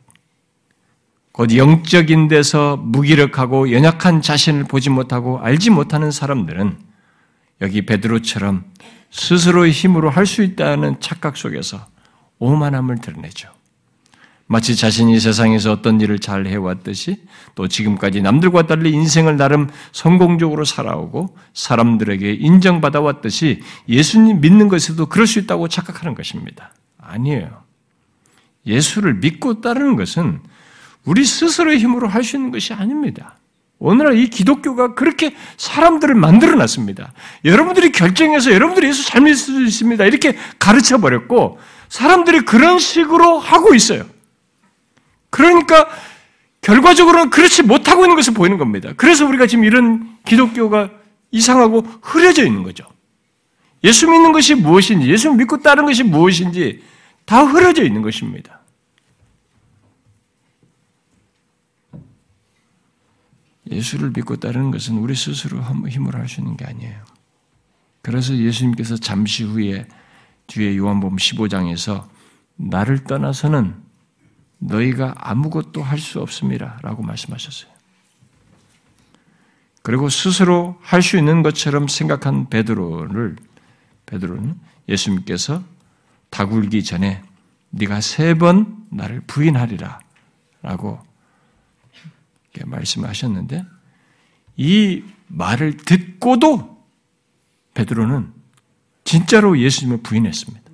곧 영적인 데서 무기력하고 연약한 자신을 보지 못하고 알지 못하는 사람들은 여기 베드로처럼 스스로의 힘으로 할 수 있다는 착각 속에서 오만함을 드러내죠. 마치 자신이 세상에서 어떤 일을 잘 해왔듯이 또 지금까지 남들과 달리 인생을 나름 성공적으로 살아오고 사람들에게 인정받아왔듯이 예수님 믿는 것에도 그럴 수 있다고 착각하는 것입니다. 아니에요. 예수를 믿고 따르는 것은 우리 스스로의 힘으로 할 수 있는 것이 아닙니다. 오늘날 이 기독교가 그렇게 사람들을 만들어놨습니다. 여러분들이 결정해서 여러분들이 예수 잘 믿을 수 있습니다. 이렇게 가르쳐버렸고 사람들이 그런 식으로 하고 있어요. 그러니까 결과적으로는 그렇지 못하고 있는 것을 보이는 겁니다. 그래서 우리가 지금 이런 기독교가 이상하고 흐려져 있는 거죠. 예수 믿는 것이 무엇인지, 예수 믿고 따르는 것이 무엇인지 다 흐려져 있는 것입니다. 예수를 믿고 따르는 것은 우리 스스로 힘으로 할 수 있는 게 아니에요. 그래서 예수님께서 잠시 후에 뒤에 요한복음 십오 장에서 나를 떠나서는 너희가 아무것도 할 수 없습니다 라고 말씀하셨어요. 그리고 스스로 할 수 있는 것처럼 생각한 베드로를 베드로는 예수님께서 다굴기 전에 네가 세 번 나를 부인하리라 라고 말씀하셨는데 이 말을 듣고도 베드로는 진짜로 예수님을 부인했습니다.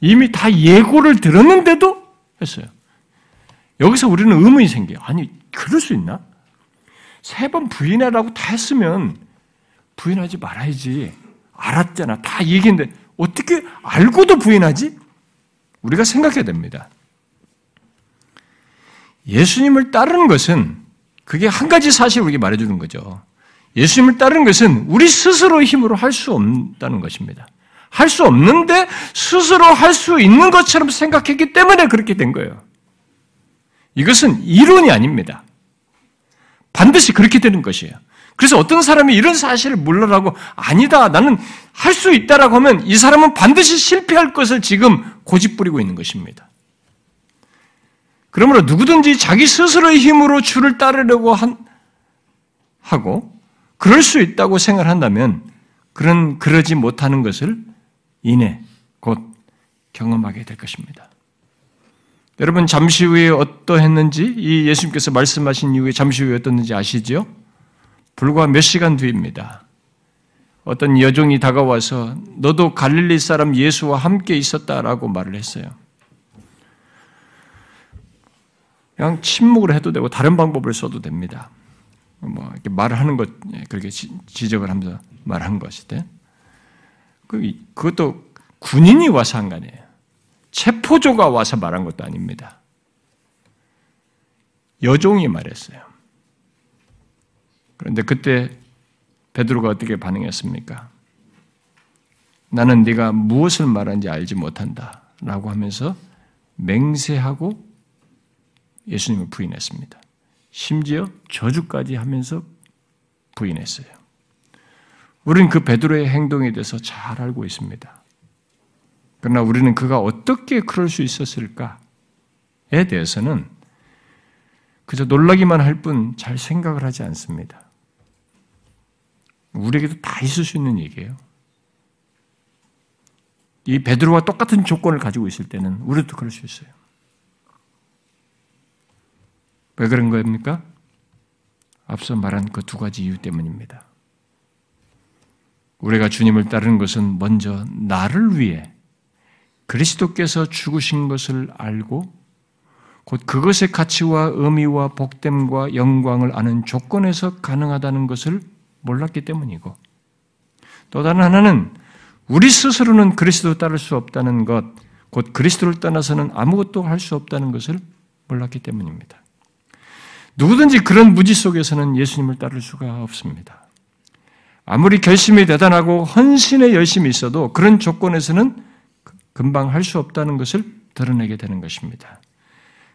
이미 다 예고를 들었는데도 했어요. 여기서 우리는 의문이 생겨요. 아니, 그럴 수 있나? 세 번 부인하라고 다 했으면 부인하지 말아야지. 알았잖아. 다 얘기했는데 어떻게 알고도 부인하지? 우리가 생각해야 됩니다. 예수님을 따르는 것은 그게 한 가지 사실을 우리에게 말해주는 거죠. 예수님을 따르는 것은 우리 스스로의 힘으로 할 수 없다는 것입니다. 할 수 없는데 스스로 할 수 있는 것처럼 생각했기 때문에 그렇게 된 거예요. 이것은 이론이 아닙니다. 반드시 그렇게 되는 것이에요. 그래서 어떤 사람이 이런 사실을 몰라라고 아니다, 나는 할 수 있다라고 하면 이 사람은 반드시 실패할 것을 지금 고집부리고 있는 것입니다. 그러므로 누구든지 자기 스스로의 힘으로 주를 따르려고 한, 하고 그럴 수 있다고 생각한다면 그런 그러지 못하는 것을 이내 곧 경험하게 될 것입니다. 여러분 잠시 후에 어떠했는지 이 예수님께서 말씀하신 이후에 잠시 후에 어떠했는지 아시죠? 불과 몇 시간 뒤입니다. 어떤 여종이 다가와서 너도 갈릴리 사람 예수와 함께 있었다라고 말을 했어요. 그냥 침묵을 해도 되고 다른 방법을 써도 됩니다. 뭐 이렇게 말하는 것 그렇게 지적을 하면서 말한 것인데 그것도 군인이 와서 한 거 아니에요. 체포조가 와서 말한 것도 아닙니다. 여종이 말했어요. 그런데 그때 베드로가 어떻게 반응했습니까? 나는 네가 무엇을 말하는지 알지 못한다 라고 하면서 맹세하고 예수님을 부인했습니다. 심지어 저주까지 하면서 부인했어요. 우리는 그 베드로의 행동에 대해서 잘 알고 있습니다. 그러나 우리는 그가 어떻게 그럴 수 있었을까에 대해서는 그저 놀라기만 할 뿐 잘 생각을 하지 않습니다. 우리에게도 다 있을 수 있는 얘기예요. 이 베드로와 똑같은 조건을 가지고 있을 때는 우리도 그럴 수 있어요. 왜 그런 겁니까? 앞서 말한 그 두 가지 이유 때문입니다. 우리가 주님을 따르는 것은 먼저 나를 위해 그리스도께서 죽으신 것을 알고 곧 그것의 가치와 의미와 복됨과 영광을 아는 조건에서 가능하다는 것을 몰랐기 때문이고 또 다른 하나는 우리 스스로는 그리스도를 따를 수 없다는 것, 곧 그리스도를 떠나서는 아무것도 할 수 없다는 것을 몰랐기 때문입니다. 누구든지 그런 무지 속에서는 예수님을 따를 수가 없습니다. 아무리 결심이 대단하고 헌신의 열심이 있어도 그런 조건에서는 금방 할 수 없다는 것을 드러내게 되는 것입니다.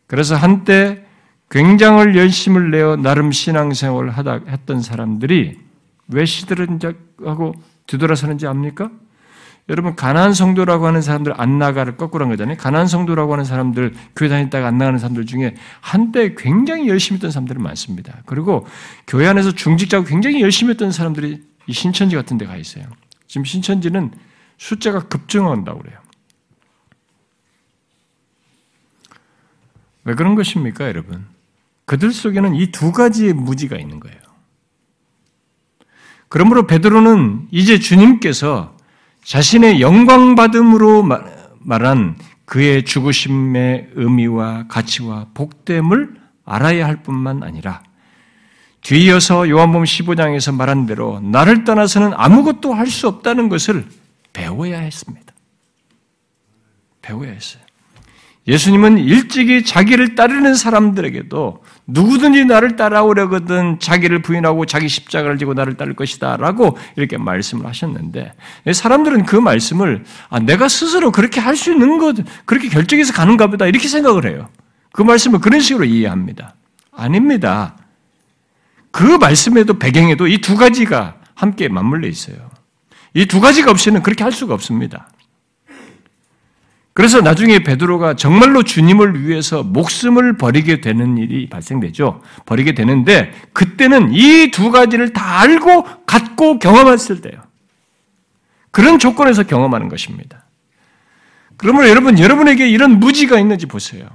그래서 한때 굉장한 열심을 내어 나름 신앙생활을 하다 했던 사람들이 왜 시들은지하고 뒤돌아서는지 압니까? 여러분 가난한 성도라고 하는 사람들 안 나가를 거꾸로 한 거잖아요. 가난한 성도라고 하는 사람들, 교회 다니다가 안 나가는 사람들 중에 한때 굉장히 열심히 했던 사람들이 많습니다. 그리고 교회 안에서 중직자고 굉장히 열심히 했던 사람들이 이 신천지 같은 데 가 있어요. 지금 신천지는 숫자가 급증한다고 그래요. 왜 그런 것입니까, 여러분? 그들 속에는 이 두 가지의 무지가 있는 거예요. 그러므로 베드로는 이제 주님께서 자신의 영광받음으로 말한 그의 죽으심의 의미와 가치와 복됨을 알아야 할 뿐만 아니라 뒤이어서 요한복음 십오 장에서 말한 대로 나를 떠나서는 아무것도 할 수 없다는 것을 배워야 했습니다. 배워야 했어요. 예수님은 일찍이 자기를 따르는 사람들에게도 누구든지 나를 따라오려거든 자기를 부인하고 자기 십자가를 지고 나를 따를 것이다 라고 이렇게 말씀을 하셨는데 사람들은 그 말씀을 아, 내가 스스로 그렇게 할 수 있는 것, 그렇게 결정해서 가는가 보다 이렇게 생각을 해요. 그 말씀을 그런 식으로 이해합니다. 아닙니다. 그 말씀에도 배경에도 이 두 가지가 함께 맞물려 있어요. 이 두 가지가 없이는 그렇게 할 수가 없습니다. 그래서 나중에 베드로가 정말로 주님을 위해서 목숨을 버리게 되는 일이 발생되죠. 버리게 되는데 그때는 이 두 가지를 다 알고 갖고 경험했을 때요. 그런 조건에서 경험하는 것입니다. 그러므로 여러분, 여러분에게 이런 무지가 있는지 보세요.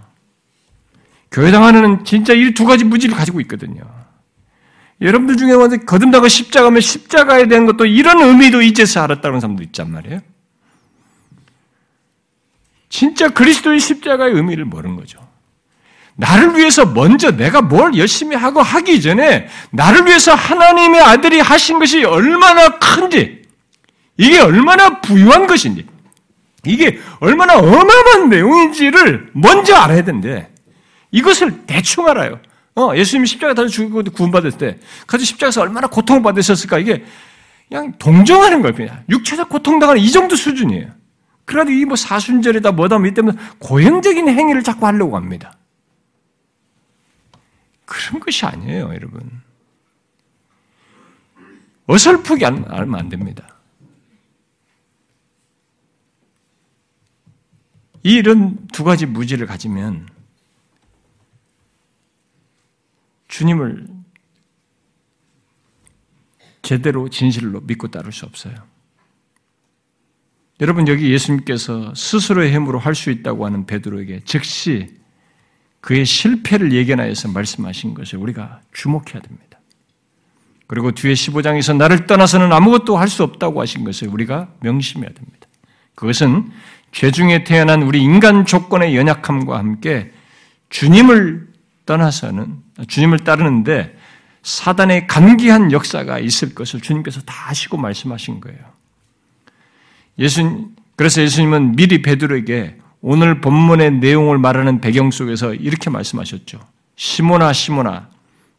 교회당 하나는 진짜 이 두 가지 무지를 가지고 있거든요. 여러분들 중에 완전히 거듭나고 십자가면 십자가에 대한 것도 이런 의미도 이제서 알았다는 사람도 있단 말이에요. 진짜 그리스도의 십자가의 의미를 모르는 거죠. 나를 위해서 먼저 내가 뭘 열심히 하고 하기 전에 나를 위해서 하나님의 아들이 하신 것이 얼마나 큰지, 이게 얼마나 부유한 것인지, 이게 얼마나 어마어마한 내용인지를 먼저 알아야 되는데 이것을 대충 알아요. 어, 예수님이 십자가 달려 죽고 구원받을 때 가서 십자가에서 얼마나 고통을 받으셨을까, 이게 그냥 동정하는 거예요. 그냥 육체적 고통당하는 이 정도 수준이에요. 그래도 이 뭐 사순절이다 뭐다 뭐 이 때문에 고행적인 행위를 자꾸 하려고 합니다. 그런 것이 아니에요, 여러분. 어설프게 알면 안 됩니다. 이런 두 가지 무지를 가지면 주님을 제대로 진실로 믿고 따를 수 없어요. 여러분, 여기 예수님께서 스스로의 힘으로 할 수 있다고 하는 베드로에게 즉시 그의 실패를 예견하여서 말씀하신 것을 우리가 주목해야 됩니다. 그리고 뒤에 십오 장에서 나를 떠나서는 아무것도 할 수 없다고 하신 것을 우리가 명심해야 됩니다. 그것은 죄 중에 태어난 우리 인간 조건의 연약함과 함께 주님을 떠나서는, 주님을 따르는데 사단의 간기한 역사가 있을 것을 주님께서 다 아시고 말씀하신 거예요. 예수님, 그래서 예수님은 미리 베드로에게 오늘 본문의 내용을 말하는 배경 속에서 이렇게 말씀하셨죠. 시몬아, 시몬아,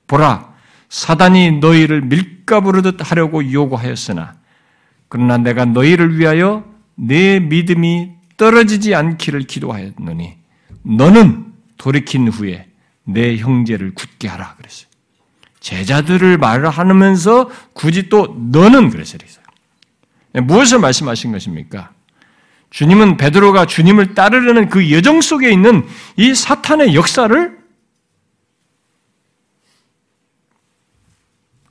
보라, 사단이 너희를 밀가부르듯 하려고 요구하였으나, 그러나 내가 너희를 위하여 내 믿음이 떨어지지 않기를 기도하였노니, 너는 돌이킨 후에 내 형제를 굳게 하라 그랬어요. 제자들을 말하면서 굳이 또 너는 그랬어요. 무엇을 말씀하신 것입니까? 주님은 베드로가 주님을 따르려는 그 여정 속에 있는 이 사탄의 역사를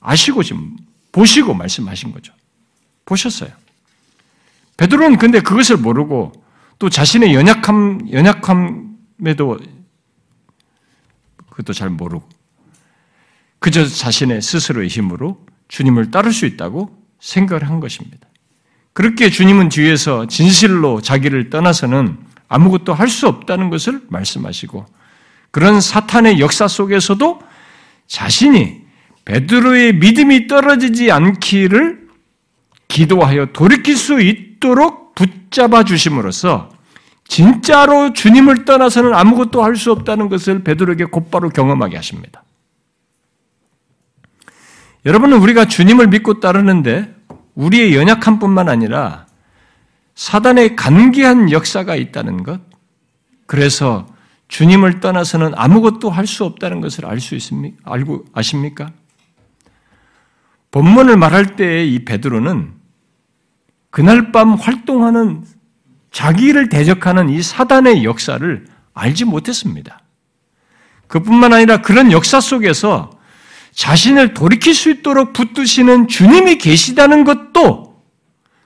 아시고 지금 보시고 말씀하신 거죠. 보셨어요. 베드로는 근데 그것을 모르고 또 자신의 연약함, 연약함에도 그것도 잘 모르고 그저 자신의 스스로의 힘으로 주님을 따를 수 있다고 생각을 한 것입니다. 그렇게 주님은 뒤에서 진실로 자기를 떠나서는 아무것도 할 수 없다는 것을 말씀하시고 그런 사탄의 역사 속에서도 자신이 베드로의 믿음이 떨어지지 않기를 기도하여 돌이킬 수 있도록 붙잡아 주심으로써 진짜로 주님을 떠나서는 아무것도 할 수 없다는 것을 베드로에게 곧바로 경험하게 하십니다. 여러분은 우리가 주님을 믿고 따르는데 우리의 연약함뿐만 아니라 사단의 간계한 역사가 있다는 것, 그래서 주님을 떠나서는 아무것도 할 수 없다는 것을 알 수 있습니까? 알고 아십니까? 본문을 말할 때에 이 베드로는 그날 밤 활동하는 자기를 대적하는 이 사단의 역사를 알지 못했습니다. 그뿐만 아니라 그런 역사 속에서 자신을 돌이킬 수 있도록 붙드시는 주님이 계시다는 것도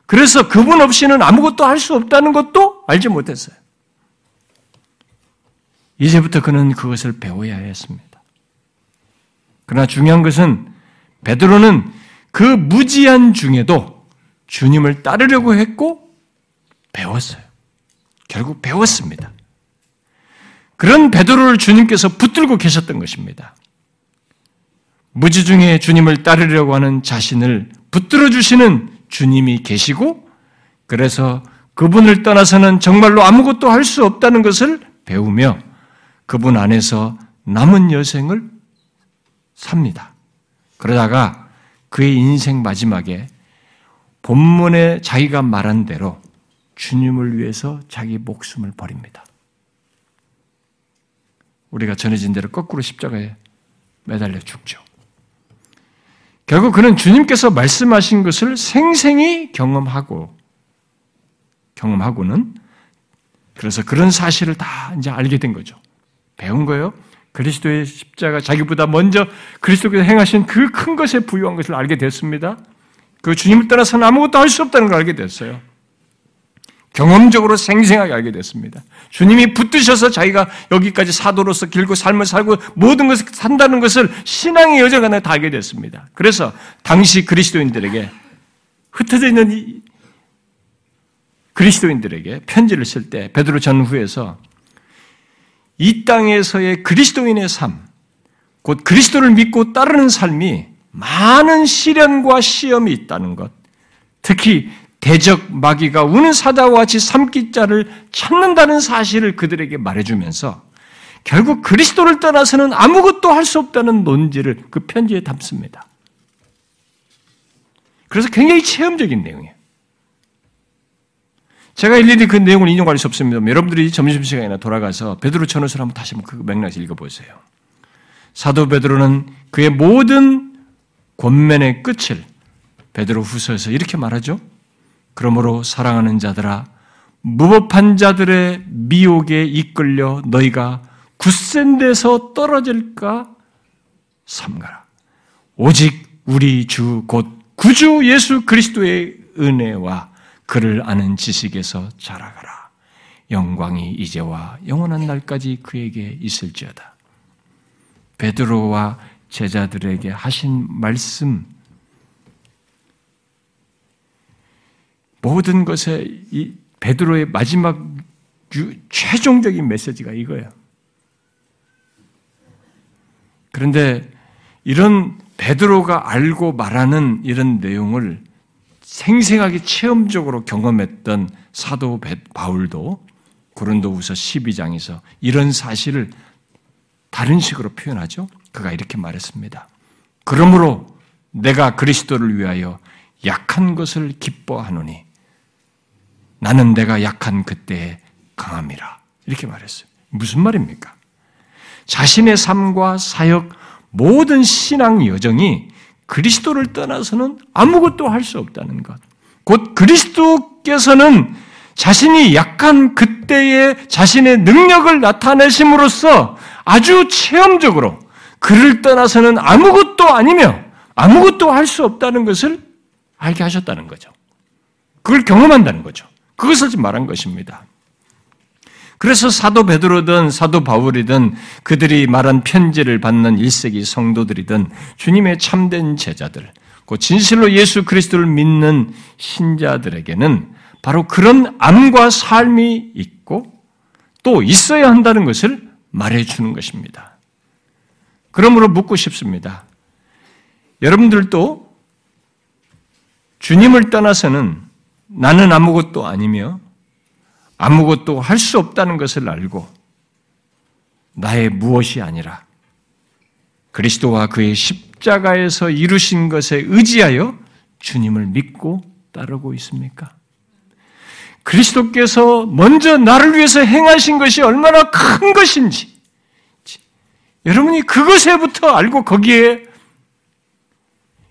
그래서 그분 없이는 아무것도 할 수 없다는 것도 알지 못했어요. 이제부터 그는 그것을 배워야 했습니다. 그러나 중요한 것은 베드로는 그 무지한 중에도 주님을 따르려고 했고 배웠어요. 결국 배웠습니다. 그런 베드로를 주님께서 붙들고 계셨던 것입니다. 무지 중에 주님을 따르려고 하는 자신을 붙들어 주시는 주님이 계시고, 그래서 그분을 떠나서는 정말로 아무것도 할 수 없다는 것을 배우며 그분 안에서 남은 여생을 삽니다. 그러다가 그의 인생 마지막에 본문에 자기가 말한 대로 주님을 위해서 자기 목숨을 버립니다. 우리가 전해진 대로 거꾸로 십자가에 매달려 죽죠. 결국 그는 주님께서 말씀하신 것을 생생히 경험하고, 경험하고는, 그래서 그런 사실을 다 이제 알게 된 거죠. 배운 거예요. 그리스도의 십자가, 자기보다 먼저 그리스도께서 행하신 그 큰 것에 부유한 것을 알게 됐습니다. 그 주님을 따라서는 아무것도 할 수 없다는 걸 알게 됐어요. 경험적으로 생생하게 알게 됐습니다. 주님이 붙드셔서 자기가 여기까지 사도로서 길고 삶을 살고 모든 것을 산다는 것을 신앙의 여정 안에 다 알게 됐습니다. 그래서 당시 그리스도인들에게, 흩어져 있는 이 그리스도인들에게 편지를 쓸 때 베드로 전후에서 이 땅에서의 그리스도인의 삶, 곧 그리스도를 믿고 따르는 삶이 많은 시련과 시험이 있다는 것, 특히 대적 마귀가 우는 사자와 같이 삼킬자를 찾는다는 사실을 그들에게 말해주면서 결국 그리스도를 떠나서는 아무것도 할 수 없다는 논지를 그 편지에 담습니다. 그래서 굉장히 체험적인 내용이에요. 제가 일일이 그 내용을 인용할 수 없습니다. 여러분들이 점심시간이나 돌아가서 베드로 전후서를 한번 다시 한번 그 맥락에서 읽어보세요. 사도 베드로는 그의 모든 권면의 끝을 베드로 후서에서 이렇게 말하죠. 그러므로 사랑하는 자들아, 무법한 자들의 미혹에 이끌려 너희가 굳센 데서 떨어질까 삼가라. 오직 우리 주 곧 구주 예수 그리스도의 은혜와 그를 아는 지식에서 자라가라. 영광이 이제와 영원한 날까지 그에게 있을지어다. 베드로와 제자들에게 하신 말씀, 모든 것에 이 베드로의 마지막 유, 최종적인 메시지가 이거예요. 그런데 이런 베드로가 알고 말하는 이런 내용을 생생하게 체험적으로 경험했던 사도 바울도 고린도후서 십이 장에서 이런 사실을 다른 식으로 표현하죠. 그가 이렇게 말했습니다. 그러므로 내가 그리스도를 위하여 약한 것을 기뻐하노니 나는 내가 약한 그때의 강함이라. 이렇게 말했어요. 무슨 말입니까? 자신의 삶과 사역, 모든 신앙 여정이 그리스도를 떠나서는 아무것도 할 수 없다는 것. 곧 그리스도께서는 자신이 약한 그때의 자신의 능력을 나타내심으로써 아주 체험적으로 그를 떠나서는 아무것도 아니며 아무것도 할 수 없다는 것을 알게 하셨다는 거죠. 그걸 경험한다는 거죠. 그것을 지금 말한 것입니다. 그래서 사도 베드로든 사도 바울이든 그들이 말한 편지를 받는 일 세기 성도들이든 주님의 참된 제자들, 곧 진실로 예수 그리스도를 믿는 신자들에게는 바로 그런 암과 삶이 있고 또 있어야 한다는 것을 말해주는 것입니다. 그러므로 묻고 싶습니다. 여러분들도 주님을 떠나서는 나는 아무것도 아니며 아무것도 할 수 없다는 것을 알고 나의 무엇이 아니라 그리스도와 그의 십자가에서 이루신 것에 의지하여 주님을 믿고 따르고 있습니까? 그리스도께서 먼저 나를 위해서 행하신 것이 얼마나 큰 것인지 여러분이 그것에부터 알고 거기에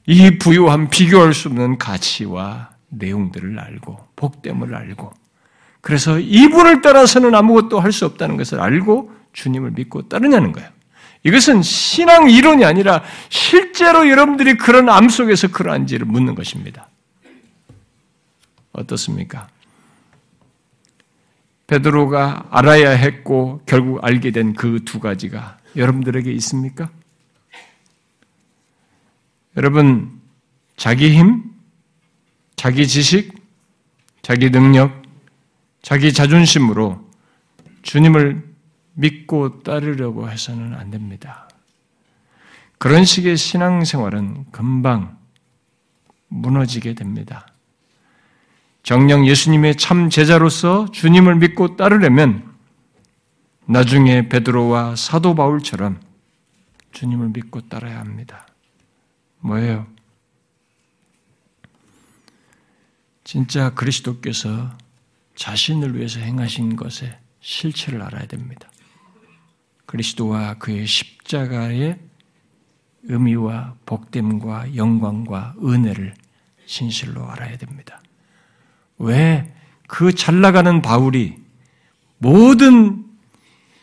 이 부유한 비교할 수 없는 가치와 내용들을 알고, 복됨을 알고, 그래서 이분을 따라서는 아무것도 할 수 없다는 것을 알고 주님을 믿고 따르냐는 거예요. 이것은 신앙 이론이 아니라 실제로 여러분들이 그런 암 속에서 그러한지를 묻는 것입니다. 어떻습니까? 베드로가 알아야 했고 결국 알게 된 그 두 가지가 여러분들에게 있습니까? 여러분, 자기 힘, 자기 지식, 자기 능력, 자기 자존심으로 주님을 믿고 따르려고 해서는 안 됩니다. 그런 식의 신앙생활은 금방 무너지게 됩니다. 정녕 예수님의 참 제자로서 주님을 믿고 따르려면 나중에 베드로와 사도 바울처럼 주님을 믿고 따라야 합니다. 뭐예요? 진짜 그리스도께서 자신을 위해서 행하신 것의 실체를 알아야 됩니다. 그리스도와 그의 십자가의 의미와 복됨과 영광과 은혜를 진실로 알아야 됩니다. 왜 그 잘나가는 바울이 모든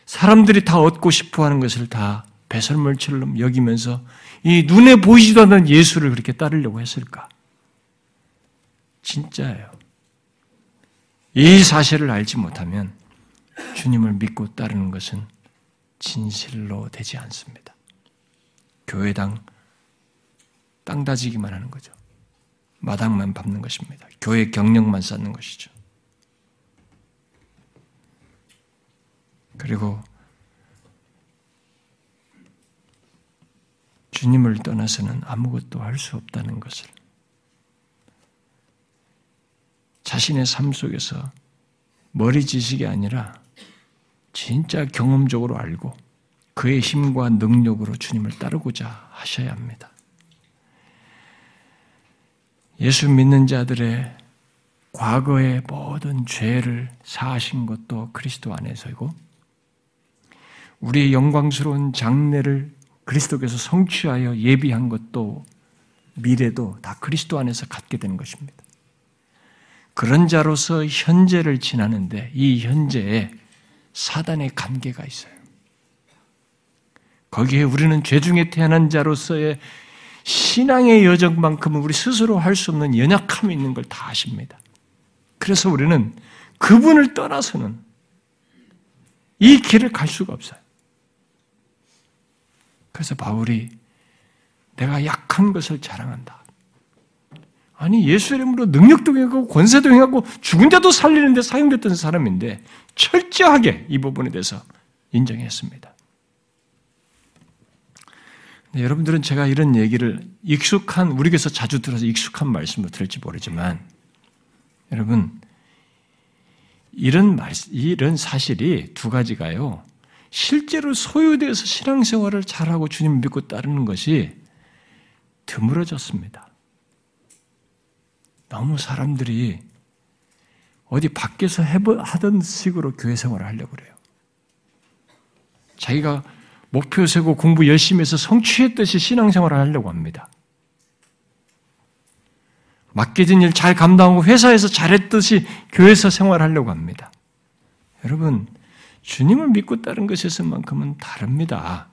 사람들이 다 얻고 싶어하는 것을 다 배설물처럼 여기면서 이 눈에 보이지도 않는 예수를 그렇게 따르려고 했을까? 진짜예요. 이 사실을 알지 못하면 주님을 믿고 따르는 것은 진실로 되지 않습니다. 교회당 땅 다지기만 하는 거죠. 마당만 밟는 것입니다. 교회 경력만 쌓는 것이죠. 그리고 주님을 떠나서는 아무것도 할 수 없다는 것을 자신의 삶 속에서 머리 지식이 아니라 진짜 경험적으로 알고 그의 힘과 능력으로 주님을 따르고자 하셔야 합니다. 예수 믿는 자들의 과거의 모든 죄를 사하신 것도 그리스도 안에서이고 우리의 영광스러운 장래를 그리스도께서 성취하여 예비한 것도 미래도 다 그리스도 안에서 갖게 되는 것입니다. 그런 자로서 현재를 지나는데 이 현재에 사단의 관계가 있어요. 거기에 우리는 죄 중에 태어난 자로서의 신앙의 여정만큼은 우리 스스로 할 수 없는 연약함이 있는 걸 다 아십니다. 그래서 우리는 그분을 떠나서는 이 길을 갈 수가 없어요. 그래서 바울이 내가 약한 것을 자랑한다. 아니 예수 이름으로 능력도 행하고 권세도 행하고 죽은 자도 살리는데 사용됐던 사람인데 철저하게 이 부분에 대해서 인정했습니다. 네, 여러분들은 제가 이런 얘기를 익숙한, 우리에게서 자주 들어서 익숙한 말씀을 들을지 모르지만, 여러분, 이런 말, 이런 사실이 두 가지가요, 실제로 소유돼서 신앙생활을 잘하고 주님 믿고 따르는 것이 드물어졌습니다. 너무 사람들이 어디 밖에서 해보, 하던 식으로 교회 생활을 하려고 그래요. 자기가 목표 세고 공부 열심히 해서 성취했듯이 신앙생활을 하려고 합니다. 맡겨진 일 잘 감당하고 회사에서 잘했듯이 교회에서 생활하려고 합니다. 여러분, 주님을 믿고 따른 것에서만큼은 다릅니다.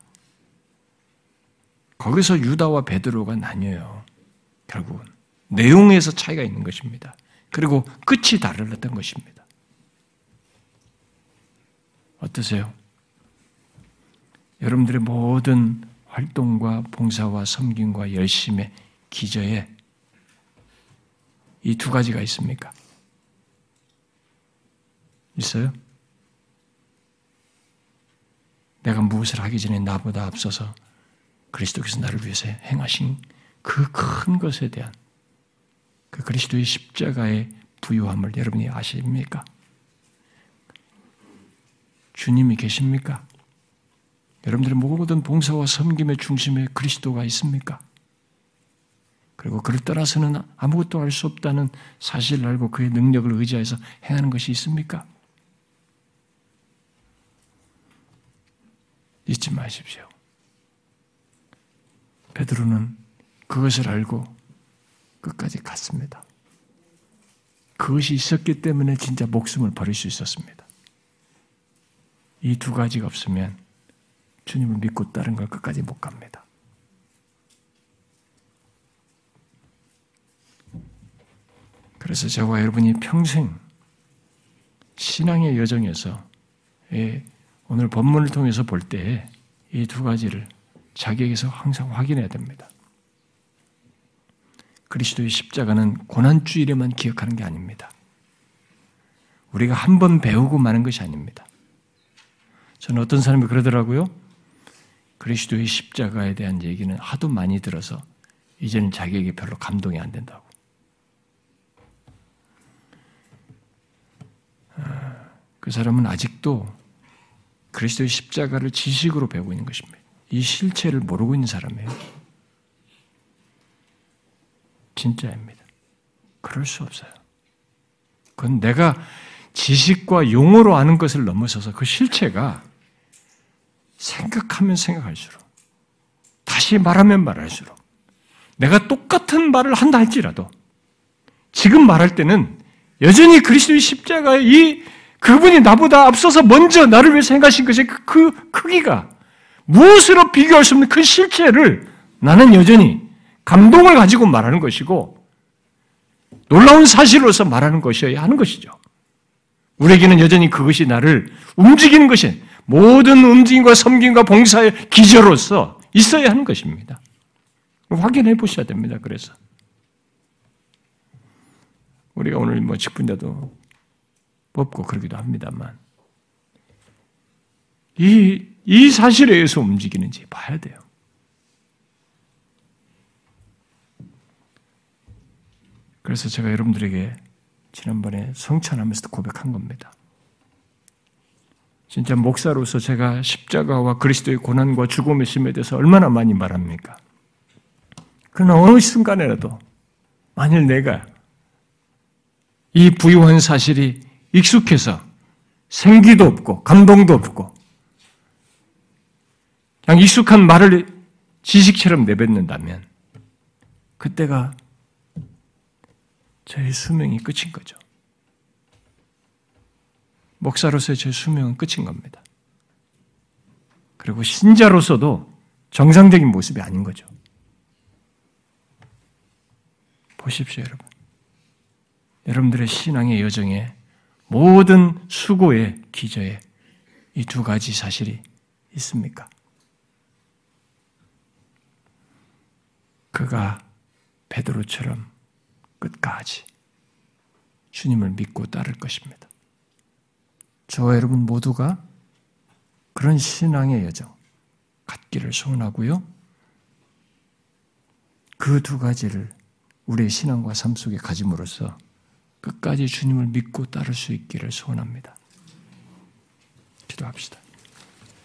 거기서 유다와 베드로가 나뉘어요. 결국은 내용에서 차이가 있는 것입니다. 그리고 끝이 다르다는 것입니다. 어떠세요? 여러분들의 모든 활동과 봉사와 섬김과 열심의 기저에 이 두 가지가 있습니까? 있어요? 내가 무엇을 하기 전에 나보다 앞서서 그리스도께서 나를 위해서 행하신 그 큰 것에 대한 그 그리스도의 십자가의 부요함을 여러분이 아십니까? 주님이 계십니까? 여러분들의 모든 봉사와 섬김의 중심에 그리스도가 있습니까? 그리고 그를 따라서는 아무것도 할 수 없다는 사실을 알고 그의 능력을 의지해서 행하는 것이 있습니까? 잊지 마십시오. 베드로는 그것을 알고 끝까지 갔습니다. 그것이 있었기 때문에 진짜 목숨을 버릴 수 있었습니다. 이 두 가지가 없으면 주님을 믿고 따른 걸 끝까지 못 갑니다. 그래서 저와 여러분이 평생 신앙의 여정에서 오늘 본문을 통해서 볼 때 이 두 가지를 자기에게서 항상 확인해야 됩니다. 그리스도의 십자가는 고난주일에만 기억하는 게 아닙니다. 우리가 한 번 배우고 마는 것이 아닙니다. 저는 어떤 사람이 그러더라고요. 그리스도의 십자가에 대한 얘기는 하도 많이 들어서 이제는 자기에게 별로 감동이 안 된다고. 그 사람은 아직도 그리스도의 십자가를 지식으로 배우고 있는 것입니다. 이 실체를 모르고 있는 사람이에요. 진짜입니다. 그럴 수 없어요. 그건 내가 지식과 용어로 아는 것을 넘어서서 그 실체가 생각하면 생각할수록, 다시 말하면 말할수록, 내가 똑같은 말을 한다 할지라도 지금 말할 때는 여전히 그리스도의 십자가의 이 그분이 나보다 앞서서 먼저 나를 위해서 행하신 것의 그 크기가 무엇으로 비교할 수 없는 그 실체를 나는 여전히 감동을 가지고 말하는 것이고 놀라운 사실로서 말하는 것이어야 하는 것이죠. 우리에게는 여전히 그것이 나를 움직이는 것이 모든 움직임과 섬김과 봉사의 기저로서 있어야 하는 것입니다. 확인해 보셔야 됩니다. 그래서 우리가 오늘 뭐 직분자도 뽑고 그러기도 합니다만 이, 이 사실에 의해서 움직이는지 봐야 돼요. 그래서 제가 여러분들에게 지난번에 성찬하면서도 고백한 겁니다. 진짜 목사로서 제가 십자가와 그리스도의 고난과 죽음의 심에 대해서 얼마나 많이 말합니까? 그러나 어느 순간에라도 만일 내가 이 부유한 사실이 익숙해서 생기도 없고 감동도 없고 그냥 익숙한 말을 지식처럼 내뱉는다면 그때가 저의 수명이 끝인 거죠. 목사로서의 제 수명은 끝인 겁니다. 그리고 신자로서도 정상적인 모습이 아닌 거죠. 보십시오, 여러분. 여러분들의 신앙의 여정에 모든 수고의 기저에 이 두 가지 사실이 있습니까? 그가 베드로처럼 끝까지 주님을 믿고 따를 것입니다. 저와 여러분 모두가 그런 신앙의 여정 갖기를 소원하고요. 그 두 가지를 우리의 신앙과 삶 속에 가짐으로써 끝까지 주님을 믿고 따를 수 있기를 소원합니다. 기도합시다.